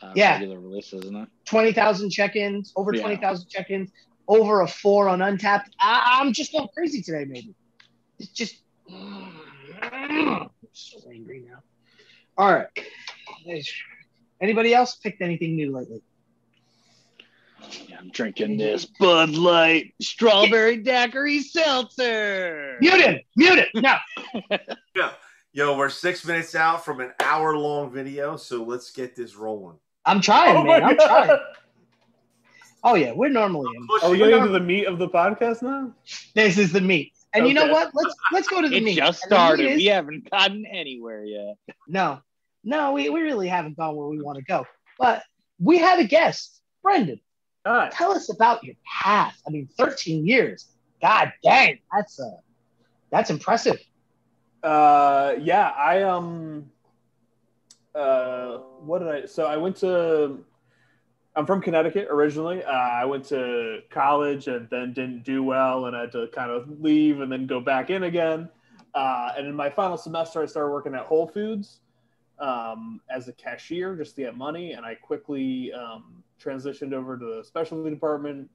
uh, yeah. regular releases, isn't it? twenty thousand check-ins, over yeah. twenty thousand check-ins. Over a four on Untapped. I, I'm just going crazy today, maybe. It's just... Mm, I'm so angry now. All right. Anybody else picked anything new lately? Yeah, I'm drinking this Bud Light Strawberry Daiquiri Seltzer. Mute him. Mute it. No. yeah. Yo, we're six minutes out from an hour-long video, so let's get this rolling. I'm trying, oh man. I'm God. trying. Oh yeah, we're normally in. Are we going into the meat of the podcast now? This is the meat. And okay. You know what? Let's let's go to the it meat. It just started. Meat is, we haven't gotten anywhere yet. No, no, we, we really haven't gone where we want to go. But we have a guest, Brendan. Right. Tell us about your past. I mean, thirteen years. God dang, that's uh, that's impressive. Uh, yeah, I um, uh, what did I? So I went to. I'm from Connecticut originally. Uh, I went to college and then didn't do well, and I had to kind of leave and then go back in again. Uh, and in my final semester, I started working at Whole Foods um, as a cashier just to get money. And I quickly um, transitioned over to the specialty department,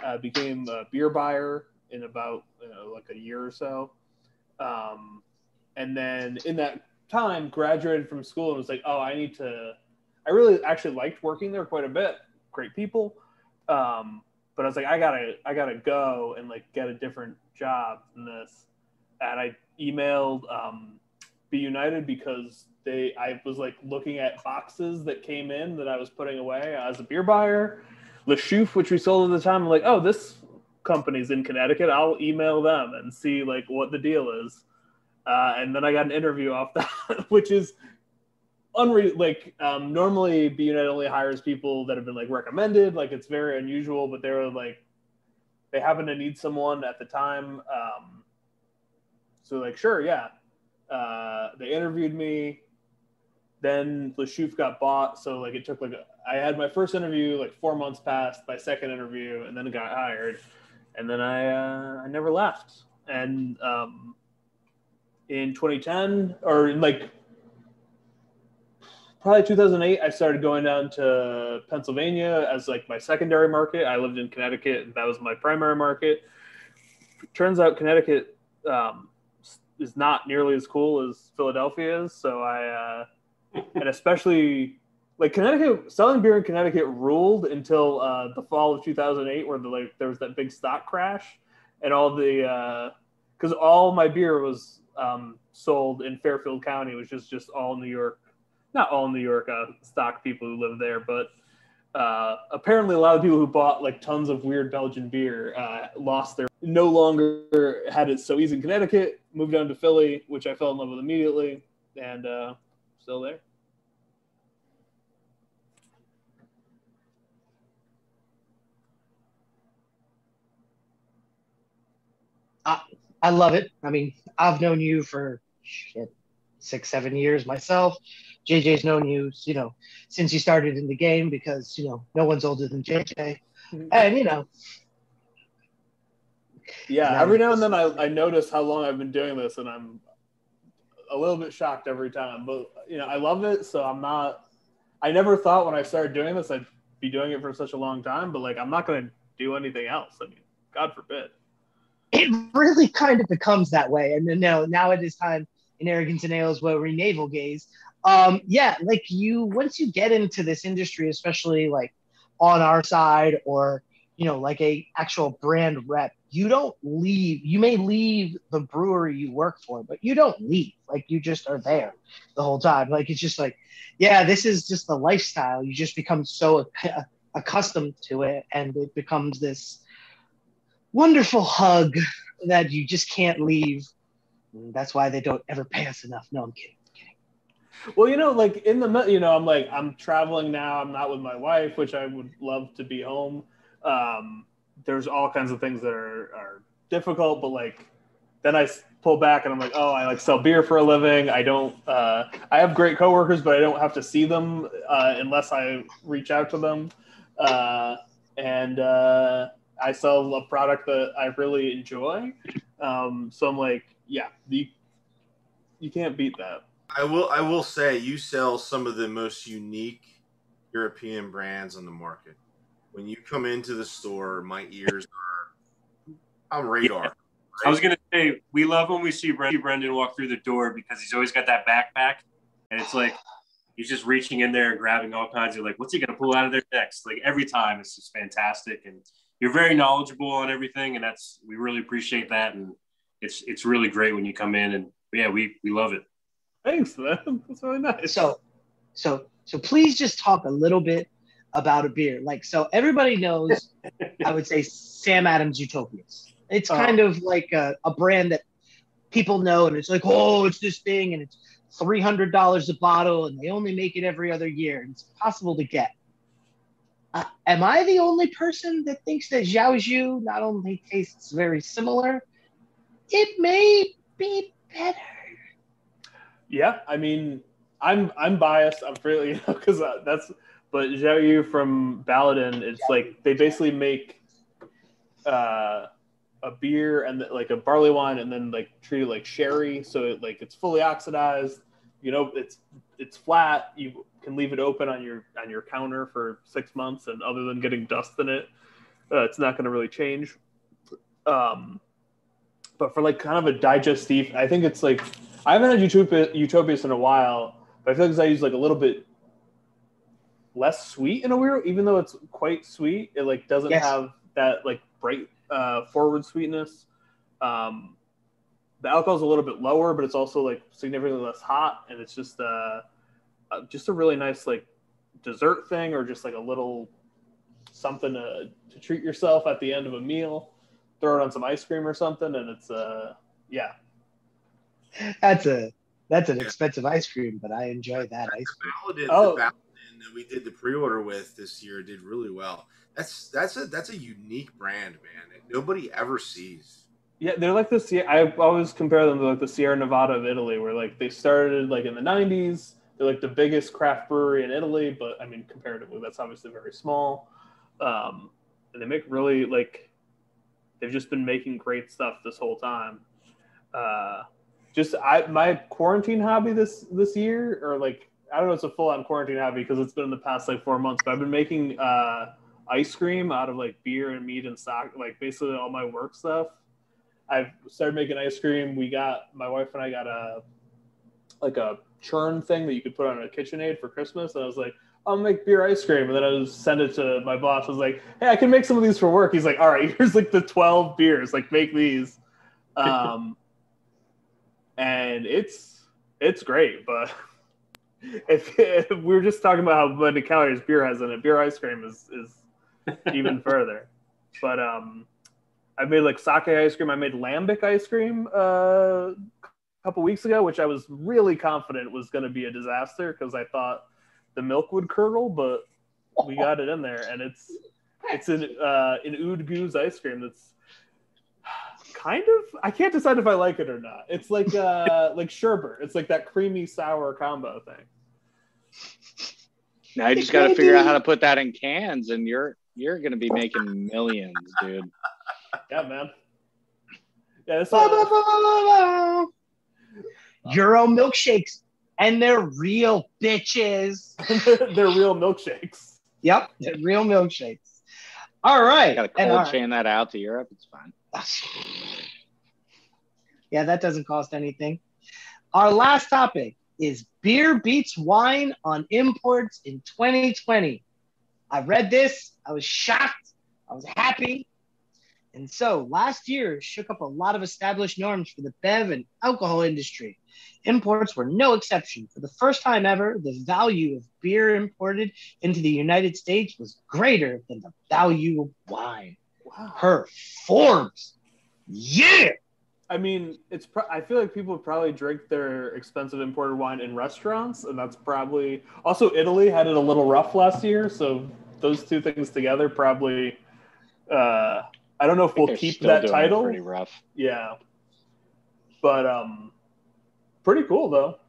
uh, became a beer buyer in about you know, like a year or so. Um, and then in that time, graduated from school and was like, oh, I need to, I really actually liked working there quite a bit. Great people. Um, but I was like, I gotta, I gotta go and like get a different job than this. And I emailed um, B United because they, I was like looking at boxes that came in that I was putting away as a beer buyer. Le Chouf, which we sold at the time. I'm like, oh, this company's in Connecticut. I'll email them and see like what the deal is. Uh, and then I got an interview off that, which is, Unre- like um, normally B United only hires people that have been like recommended, like it's very unusual, but they were like, they happen to need someone at the time. Um, so like, sure. Yeah. Uh, they interviewed me. Then Le Chouf got bought. So like, it took like, a, I had my first interview, like four months passed, my second interview, and then it got hired. And then I, uh, I never left. And um, in twenty ten or like, probably two thousand eight, I started going down to Pennsylvania as like my secondary market. I lived in Connecticut, and that was my primary market. Turns out Connecticut um, is not nearly as cool as Philadelphia is. So I, uh, and especially like Connecticut, selling beer in Connecticut ruled until uh, the fall of two thousand eight, where the, like there was that big stock crash, and all the because uh, all my beer was um, sold in Fairfield County, which is just all New York. Not all New York uh, stock people who live there, but uh, apparently a lot of people who bought like tons of weird Belgian beer uh, lost their, no longer had it so easy in Connecticut, moved down to Philly, which I fell in love with immediately, and uh, still there. I, I love it. I mean, I've known you for shit, six, seven years myself. J J's known you, you know, since you started in the game because, you know, no one's older than J J. And, you know. Yeah, now every now and then I, I notice how long I've been doing this, and I'm a little bit shocked every time. But, you know, I love it, so I'm not – I never thought when I started doing this I'd be doing it for such a long time. But, like, I'm not going to do anything else. I mean, God forbid. It really kind of becomes that way. And then now, now it is time in Arrogance and Ales where we navel gaze. Um, yeah, like you, once you get into this industry, especially like on our side or, you know, like a actual brand rep, you don't leave. You may leave the brewery you work for, but you don't leave. Like you just are there the whole time. Like, it's just like, yeah, this is just the lifestyle. You just become so acc- accustomed to it. And it becomes this wonderful hug that you just can't leave. That's why they don't ever pay us enough. No, I'm kidding. Well, you know, like in the, you know, I'm like, I'm traveling now. I'm not with my wife, which I would love to be home. Um, there's all kinds of things that are, are difficult, but like, then I pull back and I'm like, oh, I like sell beer for a living. I don't, uh, I have great coworkers, but I don't have to see them uh, unless I reach out to them. Uh, and uh, I sell a product that I really enjoy. Um, so I'm like, yeah, you, you can't beat that. I will I will say you sell some of the most unique European brands on the market. When you come into the store, my ears are on radar. Yeah. Right? I was going to say, we love when we see Brendan walk through the door because he's always got that backpack. And it's like he's just reaching in there and grabbing all kinds of like, what's he going to pull out of there next? Like every time it's just fantastic. And you're very knowledgeable on everything. And that's, we really appreciate that. And it's, it's really great when you come in and yeah, we, we love it. Thanks, man. That's really nice. So, so, so please just talk a little bit about a beer. Like, so everybody knows, I would say, Sam Adams Utopias. It's kind uh, of like a, a brand that people know, and it's like, oh, it's this thing, and it's three hundred dollars a bottle, and they only make it every other year, and it's impossible to get. Uh, am I the only person that thinks that Xyauyù not only tastes very similar, it may be better? Yeah, I mean, I'm I'm biased. I'm freely, you know, because uh, that's. But Xyauyù from Baladin, it's yeah. like they basically make uh, a beer and the, like a barley wine, and then like treat it like sherry. So it, like it's fully oxidized. You know, it's it's flat. You can leave it open on your on your counter for six months, and other than getting dust in it, uh, it's not going to really change. Um, but for like kind of a digestive, I think it's like I haven't had Utopia, Utopias in a while, but I feel like I use like a little bit less sweet in a weird, even though it's quite sweet, it like doesn't yes. have that like bright uh forward sweetness. Um the alcohol is a little bit lower, but it's also like significantly less hot, and it's just uh just a really nice like dessert thing, or just like a little something to, to treat yourself at the end of a meal. Throw it on some ice cream or something, and it's uh yeah that's a that's an expensive ice cream, but I enjoy that ice cream. Oh, that we did the pre-order with this year did really well. That's that's a that's a unique brand, man. It, nobody ever sees. Yeah, they're like the Sierra. I always compare them to like the Sierra Nevada of Italy, where like they started like in the nineties. They're like the biggest craft brewery in Italy, but I mean comparatively, that's obviously very small. Um, and they make really like they've just been making great stuff this whole time. Uh, just I my quarantine hobby this this year, or like. I don't know, it's a full-on quarantine hobby because it's been in the past like four months, but I've been making uh, ice cream out of like beer and meat and stock, like basically all my work stuff. I've started making ice cream. We got, my wife and I got a, like a churn thing that you could put on a KitchenAid for Christmas. And I was like, I'll make beer ice cream. And then I was send it to my boss. I was like, hey, I can make some of these for work. He's like, all right, here's like the twelve beers, like make these. Um, and it's, it's great, but If, if we were just talking about how many calories beer has in it, beer ice cream is, is even further. But um, I made like sake ice cream. I made lambic ice cream uh, a couple weeks ago, which I was really confident was going to be a disaster because I thought the milk would curdle, but we got it in there, and it's it's an uh, an oud goose ice cream that's kind of, I can't decide if I like it or not. It's like uh like sherbet. It's like that creamy sour combo thing. Now you just got to figure out how to put that in cans, and you're you're gonna be making millions, dude. Yeah, man. Yeah, that's all. Euro milkshakes, and they're real bitches. They're real milkshakes. Yep, they're real milkshakes. All right, got to cold chain that out to Europe. It's fine. Yeah, that doesn't cost anything. Our last topic is beer beats wine on imports in twenty twenty. I read this, I was shocked, I was happy. And so last year shook up a lot of established norms for the bev and alcohol industry. Imports were no exception. For the first time ever, the value of beer imported into the United States was greater than the value of wine. Wow. Her Forbes, yeah. I mean, it's. Pro I feel like people probably drink their expensive imported wine in restaurants, and that's probably also Italy had it a little rough last year. So those two things together probably. Uh, I don't know if we'll keep that title. Pretty rough, yeah. But um, pretty cool though.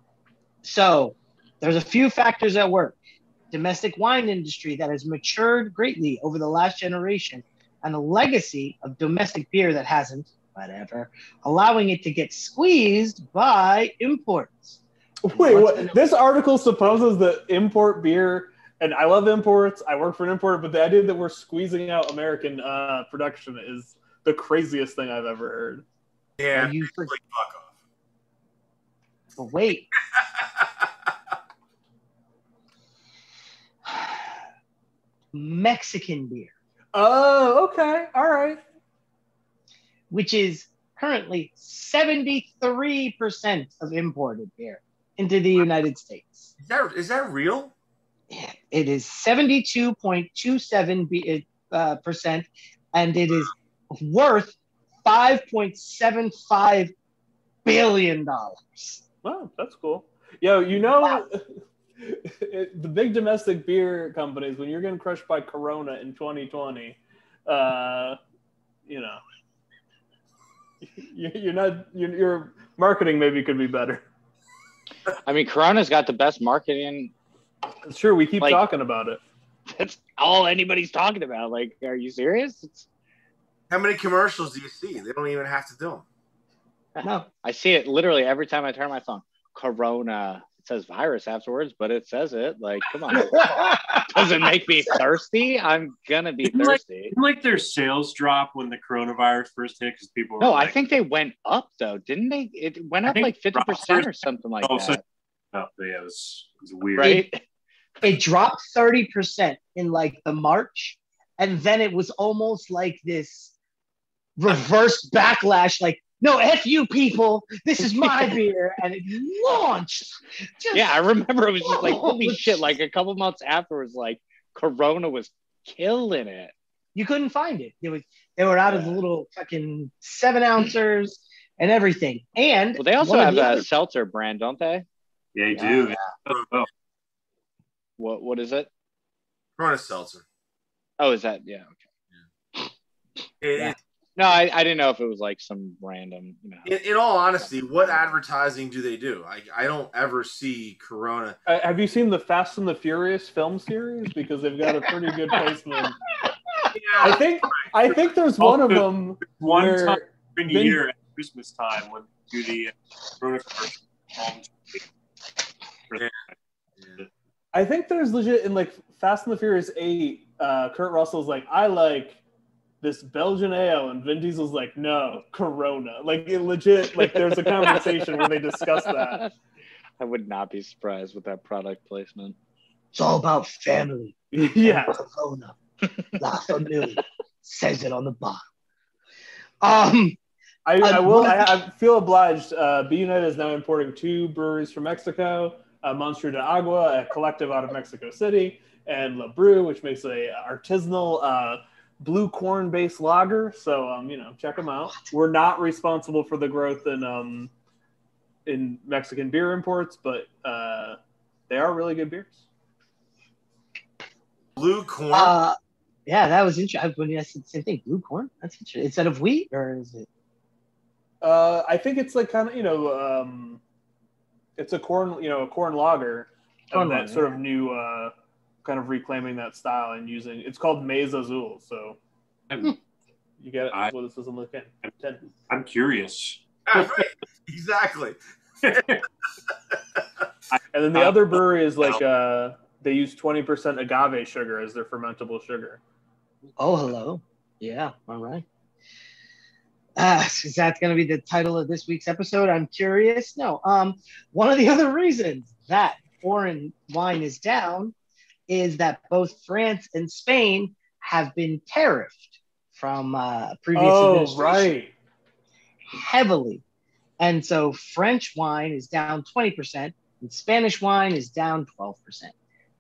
So there's a few factors at work. Domestic wine industry that has matured greatly over the last generation, and a legacy of domestic beer that hasn't, whatever, allowing it to get squeezed by imports. Wait, what? This article supposes that import beer, and I love imports, I work for an importer, but the idea that we're squeezing out American uh, production is the craziest thing I've ever heard. Yeah, you like, fuck off. But wait. Mexican beer. Oh, okay. All right. Which is currently seventy-three percent of imported beer into the United States. Is that, is that real? Yeah, it is seventy-two point two seven percent, uh, and it is worth five point seven five billion dollars. Wow, that's cool. Yo, you know, wow. The big domestic beer companies, when you're getting crushed by Corona in twenty twenty, uh, you know, you're not, you're, your marketing maybe could be better. I mean, Corona's got the best marketing. Sure, we keep like, talking about it. That's all anybody's talking about. Like, are you serious? It's... How many commercials do you see? They don't even have to do them. No, I see it literally every time I turn my phone. Corona. It says virus afterwards, but it says it. Like, come on. Does it make me thirsty? I'm going to be didn't thirsty. Like, like their sales drop when the coronavirus first hit because people were No, like, I think they went up, though. Didn't they? It went up like fifty percent or something like also, that. Oh, yeah, it was, it was weird. Right? It, it dropped thirty percent in, like, the March, and then it was almost like this reverse backlash, like, no, F you people, this is my beer. And it launched. Just yeah, I remember it was just like, holy shit, like a couple months afterwards, like Corona was killing it. You couldn't find it. It was, they were out yeah. of the little fucking seven ouncers and everything. And well, they also have the a other... seltzer brand, don't they? Yeah, they yeah. do. Oh, oh. What What is it? Corona Seltzer. Oh, is that? Yeah, okay. Yeah. It, yeah. No, I, I didn't know if it was like some random, you know. In, in all honesty, what advertising do they do? I, I don't ever see Corona. Uh, have you seen the Fast and the Furious film series? Because they've got a pretty good placement. Yeah. I think I think there's one of them. One where time in a Vin- year at Christmas time when they do the Corona commercial. Yeah. Yeah. I think there's legit in like Fast and the Furious eight, uh, Kurt Russell's like, I like this Belgian ale, and Vin Diesel's like, no, Corona. Like, it legit, like, there's a conversation where they discuss that. I would not be surprised with that product placement. It's all about family. Yeah. Corona. La Familia says it on the bottom. Um, I, I will, I, I feel obliged. Uh, B United is now importing two breweries from Mexico, uh, Monstruo de Agua, a collective out of Mexico City, and La Brew, which makes a artisanal, uh, blue corn based lager, so um, you know, check them out. We're not responsible for the growth in um, in Mexican beer imports, but uh, they are really good beers. Blue corn, uh, yeah, that was interesting. When I said the same thing, blue corn. That's interesting. Instead of wheat, or is it? Uh, I think it's like kind of you know, um, it's a corn, you know, a corn lager, corn of that lager, sort yeah. of new. Uh, kind of reclaiming that style and using it's called Maize Azul, so I'm, you get it. I, well, this doesn't look in. I'm, I'm curious. Right. Exactly. And then the other brewery is like uh they use twenty percent agave sugar as their fermentable sugar. Oh, hello. Yeah, all right. Uh, is that going to be the title of this week's episode? I'm curious. No. Um, one of the other reasons that foreign wine is down is that both France and Spain have been tariffed from uh, previous oh, administration right. heavily. And so French wine is down twenty percent and Spanish wine is down twelve percent.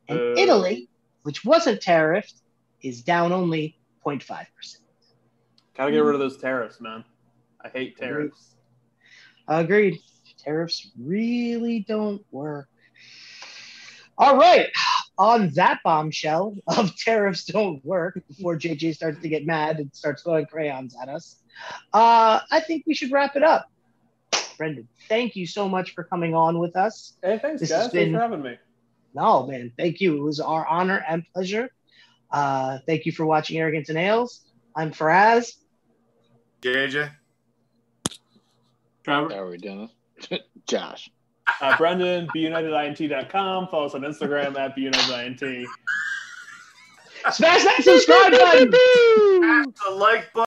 And uh, Italy, which wasn't tariffed, is down only zero point five percent. Gotta get rid of those tariffs, man. I hate tariffs. Agreed. Agreed. Tariffs really don't work. All right. On that bombshell of tariffs don't work, before J J starts to get mad and starts throwing crayons at us, uh, I think we should wrap it up. Brendan, thank you so much for coming on with us. Hey, thanks, this guys. Been... Thanks for having me. No, man, thank you. It was our honor and pleasure. Uh, thank you for watching Arrogance and Ales. I'm Faraz. J J. Trevor. How are we doing? Josh. Uh, Brendan, b united int dot com. Follow us on Instagram at b united int. Smash that subscribe button. Smash the like button.